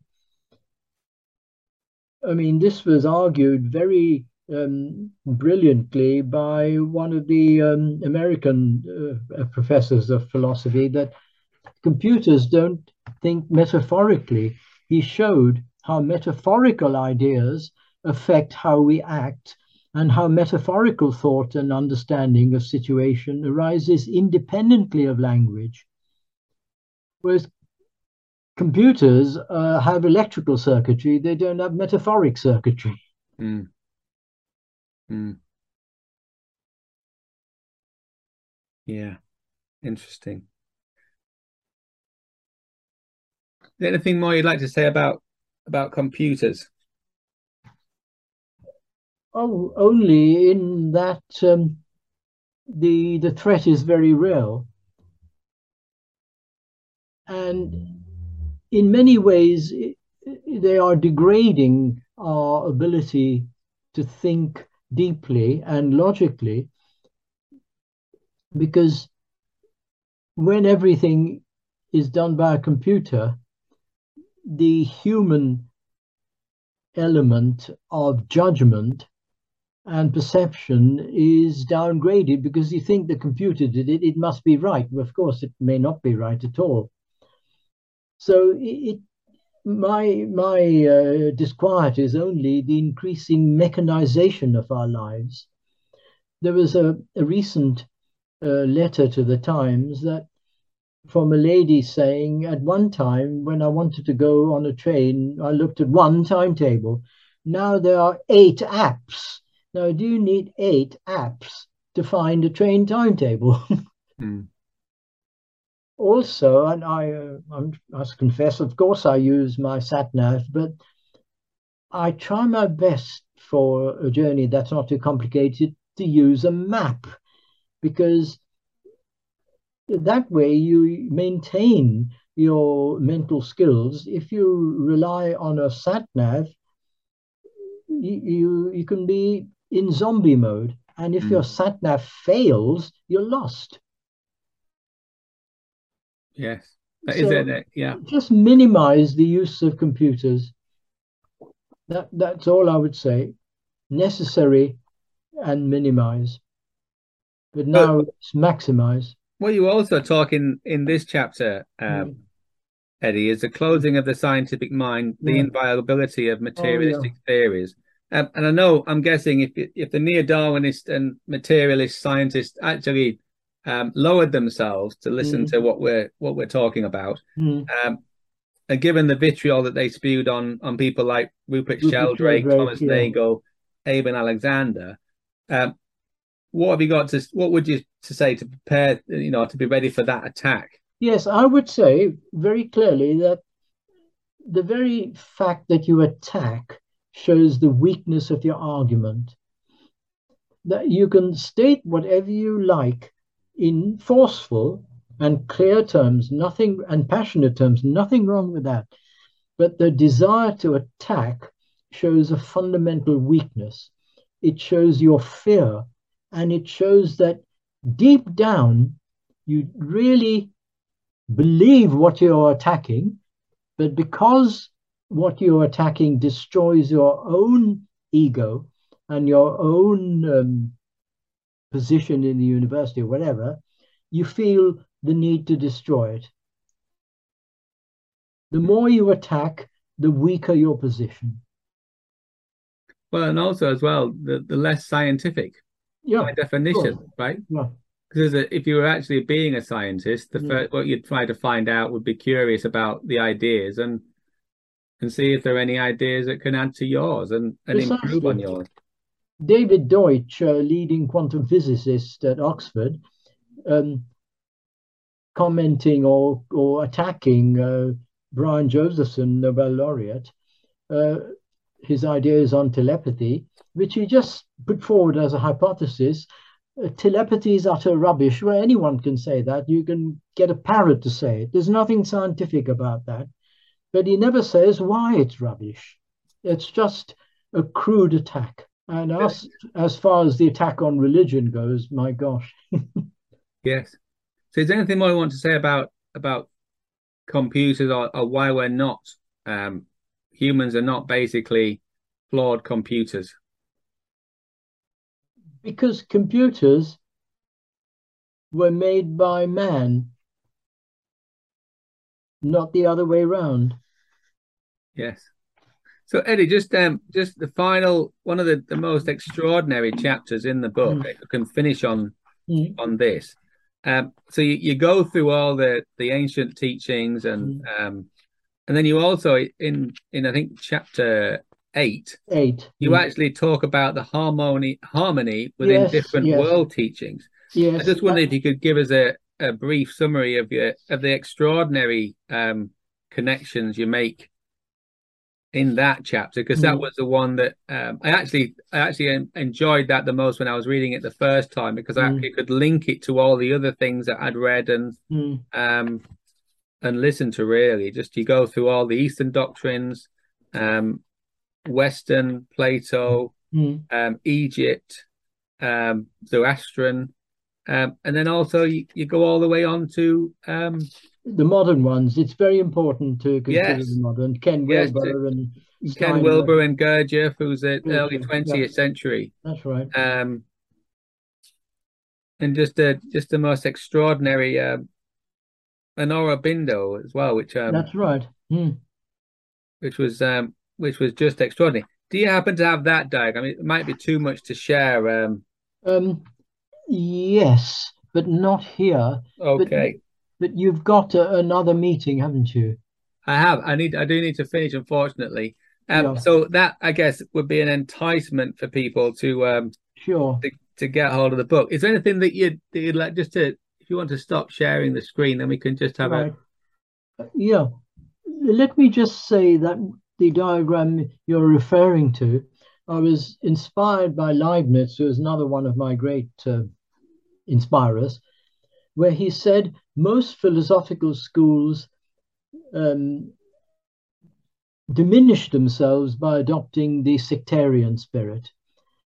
I mean, this was argued very um, brilliantly by one of the um, American uh, professors of philosophy, that computers don't think metaphorically. He showed how metaphorical ideas affect how we act, and how metaphorical thought and understanding of situation arises independently of language. Whereas computers uh, have electrical circuitry, they don't have metaphoric circuitry. Mm. Mm. Yeah, interesting. Is there anything more you'd like to say about, about computers? Oh, only in that um, the the threat is very real, and in many ways it, they are degrading our ability to think deeply and logically, because when everything is done by a computer, the human element of judgment and perception is downgraded, because you think the computer did it, it must be right. Well, of course, it may not be right at all. So it, my, my uh, disquiet is only the increasing mechanization of our lives. There was a, a recent uh, letter to the Times that from a lady saying, at one time when I wanted to go on a train, I looked at one timetable. Now there are eight apps. Now, do you need eight apps to find a train timetable? mm. Also, and I, uh, I'm, I must confess, of course, I use my sat-nav, but I try my best for a journey that's not too complicated to use a map, because that way you maintain your mental skills. If you rely on a sat-nav, you, you, you can be in zombie mode, and if mm. your sat-nav fails, you're lost. Yes, that so is it. Yeah, just minimize the use of computers. That that's all I would say. Necessary and minimize, but now but, it's maximize. Well, you also talk in in this chapter, um, mm. Eddie, is the closing of the scientific mind, the mm. inviolability of materialistic oh, yeah. theories. Um, and I know, I'm guessing if if the neo-Darwinist and materialist scientists actually um, lowered themselves to listen mm. to what we're what we're talking about, mm. um, and given the vitriol that they spewed on on people like Rupert, Rupert Sheldrake, Sheldrake, Thomas yeah. Nagel, Aben Alexander, um, what have you got to? What would you to say to prepare? You know, to be ready for that attack. Yes, I would say very clearly that the very fact that you attack shows the weakness of your argument. That you can state whatever you like in forceful, and clear terms, nothing, and passionate terms, nothing wrong with that. But the desire to attack shows a fundamental weakness. It shows your fear, and it shows that deep down, you really believe what you're attacking, but because what you're attacking destroys your own ego and your own um, position in the university or whatever, you feel the need to destroy it. The more you attack, the weaker your position. Well, and also as well, the, the less scientific, yeah, by definition, right? Yeah. Because if you were actually being a scientist, the yeah. first, what you'd try to find out would be curious about the ideas and and see if there are any ideas that can add to yours and, and improve on yours. David Deutsch, a leading quantum physicist at Oxford, um, commenting or, or attacking uh, Brian Josephson, Nobel laureate, uh, his ideas on telepathy, which he just put forward as a hypothesis. Uh, telepathy is utter rubbish. Well, anyone can say that. You can get a parrot to say it. There's nothing scientific about that. But he never says why it's rubbish. It's just a crude attack. And as, as far as the attack on religion goes, my gosh. Yes. So is there anything more you want to say about, about computers or, or why we're not, um, humans are not basically flawed computers? Because computers were made by man, not the other way around. Yes. So Eddie, just um, just the final one of the, the most extraordinary chapters in the book. Mm. You can finish on mm. on this. Um, so you, you go through all the the ancient teachings, and mm. um, and then you also in in I think chapter. Eight. Eight. You mm. actually talk about the harmony harmony within yes, different yes. world teachings. Yes. I just wondered if you could give us a, a brief summary of your of the extraordinary um, connections you make in that chapter, because mm. that was the one that um, I actually I actually enjoyed that the most when I was reading it the first time, because I mm. actually could link it to all the other things that I'd read and mm. um, and listened to. Really, just you go through all the Eastern doctrines. Um, Western, Plato, mm. um, Egypt, um, Zoroastrian, um, and then also you, you go all the way on to um, the modern ones. It's very important to consider yes. the modern. Ken yes, Wilber and Steiner. Ken Wilber and Gurdjieff, who's the Gurdjieff, early twentieth yes. century. That's right. Um, and just the just the most extraordinary, um, and Aurobindo as well, which um, that's right, mm. which was. Um, which was just extraordinary. Do you happen to have that diagram? It might be too much to share. Um, um yes, but not here. Okay. But, but you've got a, another meeting, haven't you? I have. I need. I do need to finish, unfortunately. Um, yeah. So that, I guess, would be an enticement for people to um, sure to, to get hold of the book. Is there anything that you'd, that you'd like just to, if you want to stop sharing the screen, then we can just have right. a. Yeah. Let me just say that. The diagram you're referring to, I was inspired by Leibniz, who is another one of my great uh, inspirers, where he said most philosophical schools um, diminish themselves by adopting the sectarian spirit.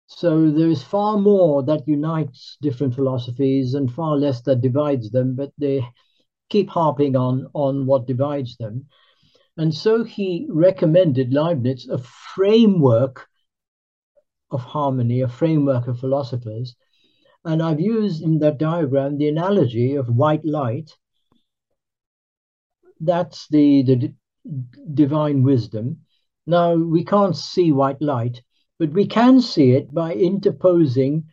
So there is far more that unites different philosophies and far less that divides them, but they keep harping on, on what divides them. And so he recommended, Leibniz, a framework of harmony, a framework of philosophers. And I've used in that diagram the analogy of white light. That's the, the divine wisdom. Now, we can't see white light, but we can see it by interposing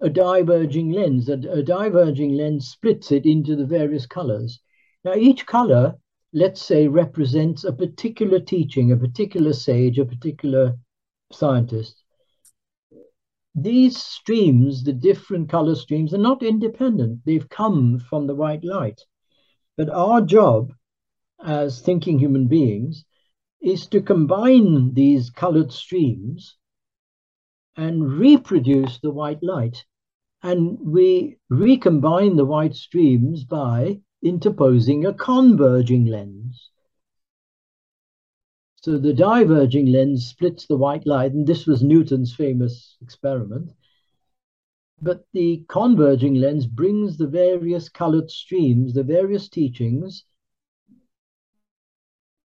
a diverging lens. A, a diverging lens splits it into the various colors. Now, each color, let's say, represents a particular teaching, a particular sage, a particular scientist. These streams, the different color streams, are not independent. They've come from the white light. But our job as thinking human beings is to combine these colored streams and reproduce the white light. and we recombine the white streams by interposing a converging lens. So the diverging lens splits the white light, and this was Newton's famous experiment. But the converging lens brings the various colored streams, the various teachings,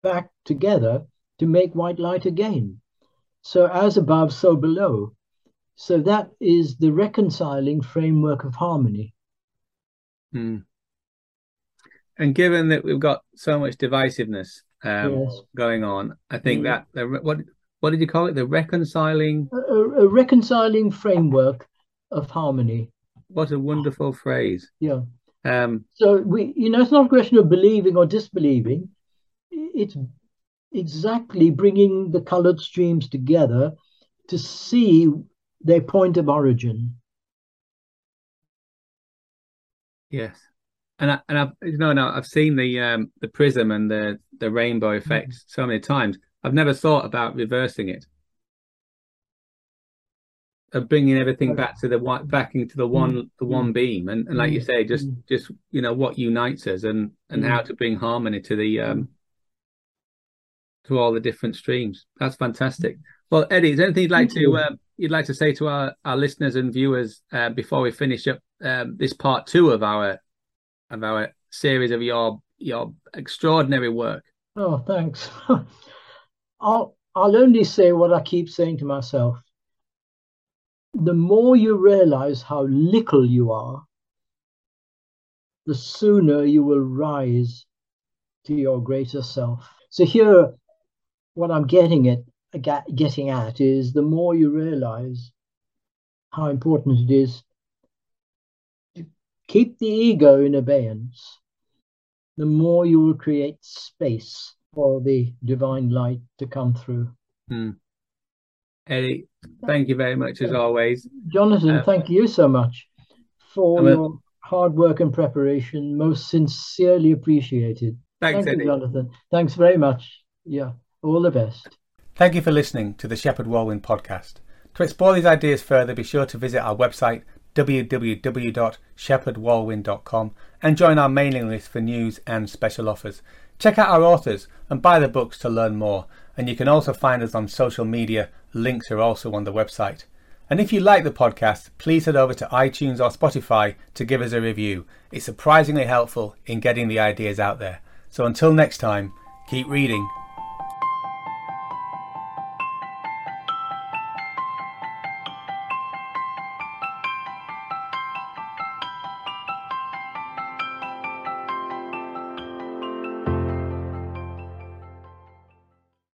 back together to make white light again. So as above, so below. So that is the reconciling framework of harmony. Mm. And given that we've got so much divisiveness um, yes. going on, I think mm. that, uh, what, what did you call it? The reconciling? A, a reconciling framework of harmony. What a wonderful phrase. Yeah. Um, so we, you know, it's not a question of believing or disbelieving. It's exactly bringing the colored streams together to see their point of origin. Yes, and I, and I've you know, no, I've seen the um, the prism and the the rainbow effect mm-hmm. so many times. I've never thought about reversing it. Of bringing everything back to the one, back into the one, the one beam, and, and like you say, just, just you know what unites us, and and how to bring harmony to the um, to all the different streams. That's fantastic. Well, Eddie, is there anything you'd like to uh, you'd like to say to our our listeners and viewers uh, before we finish up um, this part two of our of our series of your your extraordinary work? Oh, thanks. I'll I'll only say what I keep saying to myself. The more you realize how little you are, the sooner you will rise to your greater self. So here, what I'm getting at, getting at is the more you realize how important it is to keep the ego in abeyance, the more you will create space for the divine light to come through. Mm. Eddie, thank you very much, as always. Jonathan, uh, thank you so much for a, your hard work and preparation. Most sincerely appreciated. Thanks, thank you, Eddie. Jonathan. Thanks very much. Yeah, all the best. Thank you for listening to the Shepheard-Walwyn podcast. To explore these ideas further, be sure to visit our website, w w w dot shepherd walwyn dot com, and join our mailing list for news and special offers. Check out our authors and buy the books to learn more. And you can also find us on social media. Links are also on the website. And if you like the podcast, please head over to iTunes or Spotify to give us a review. It's surprisingly helpful in getting the ideas out there. So until next time, keep reading.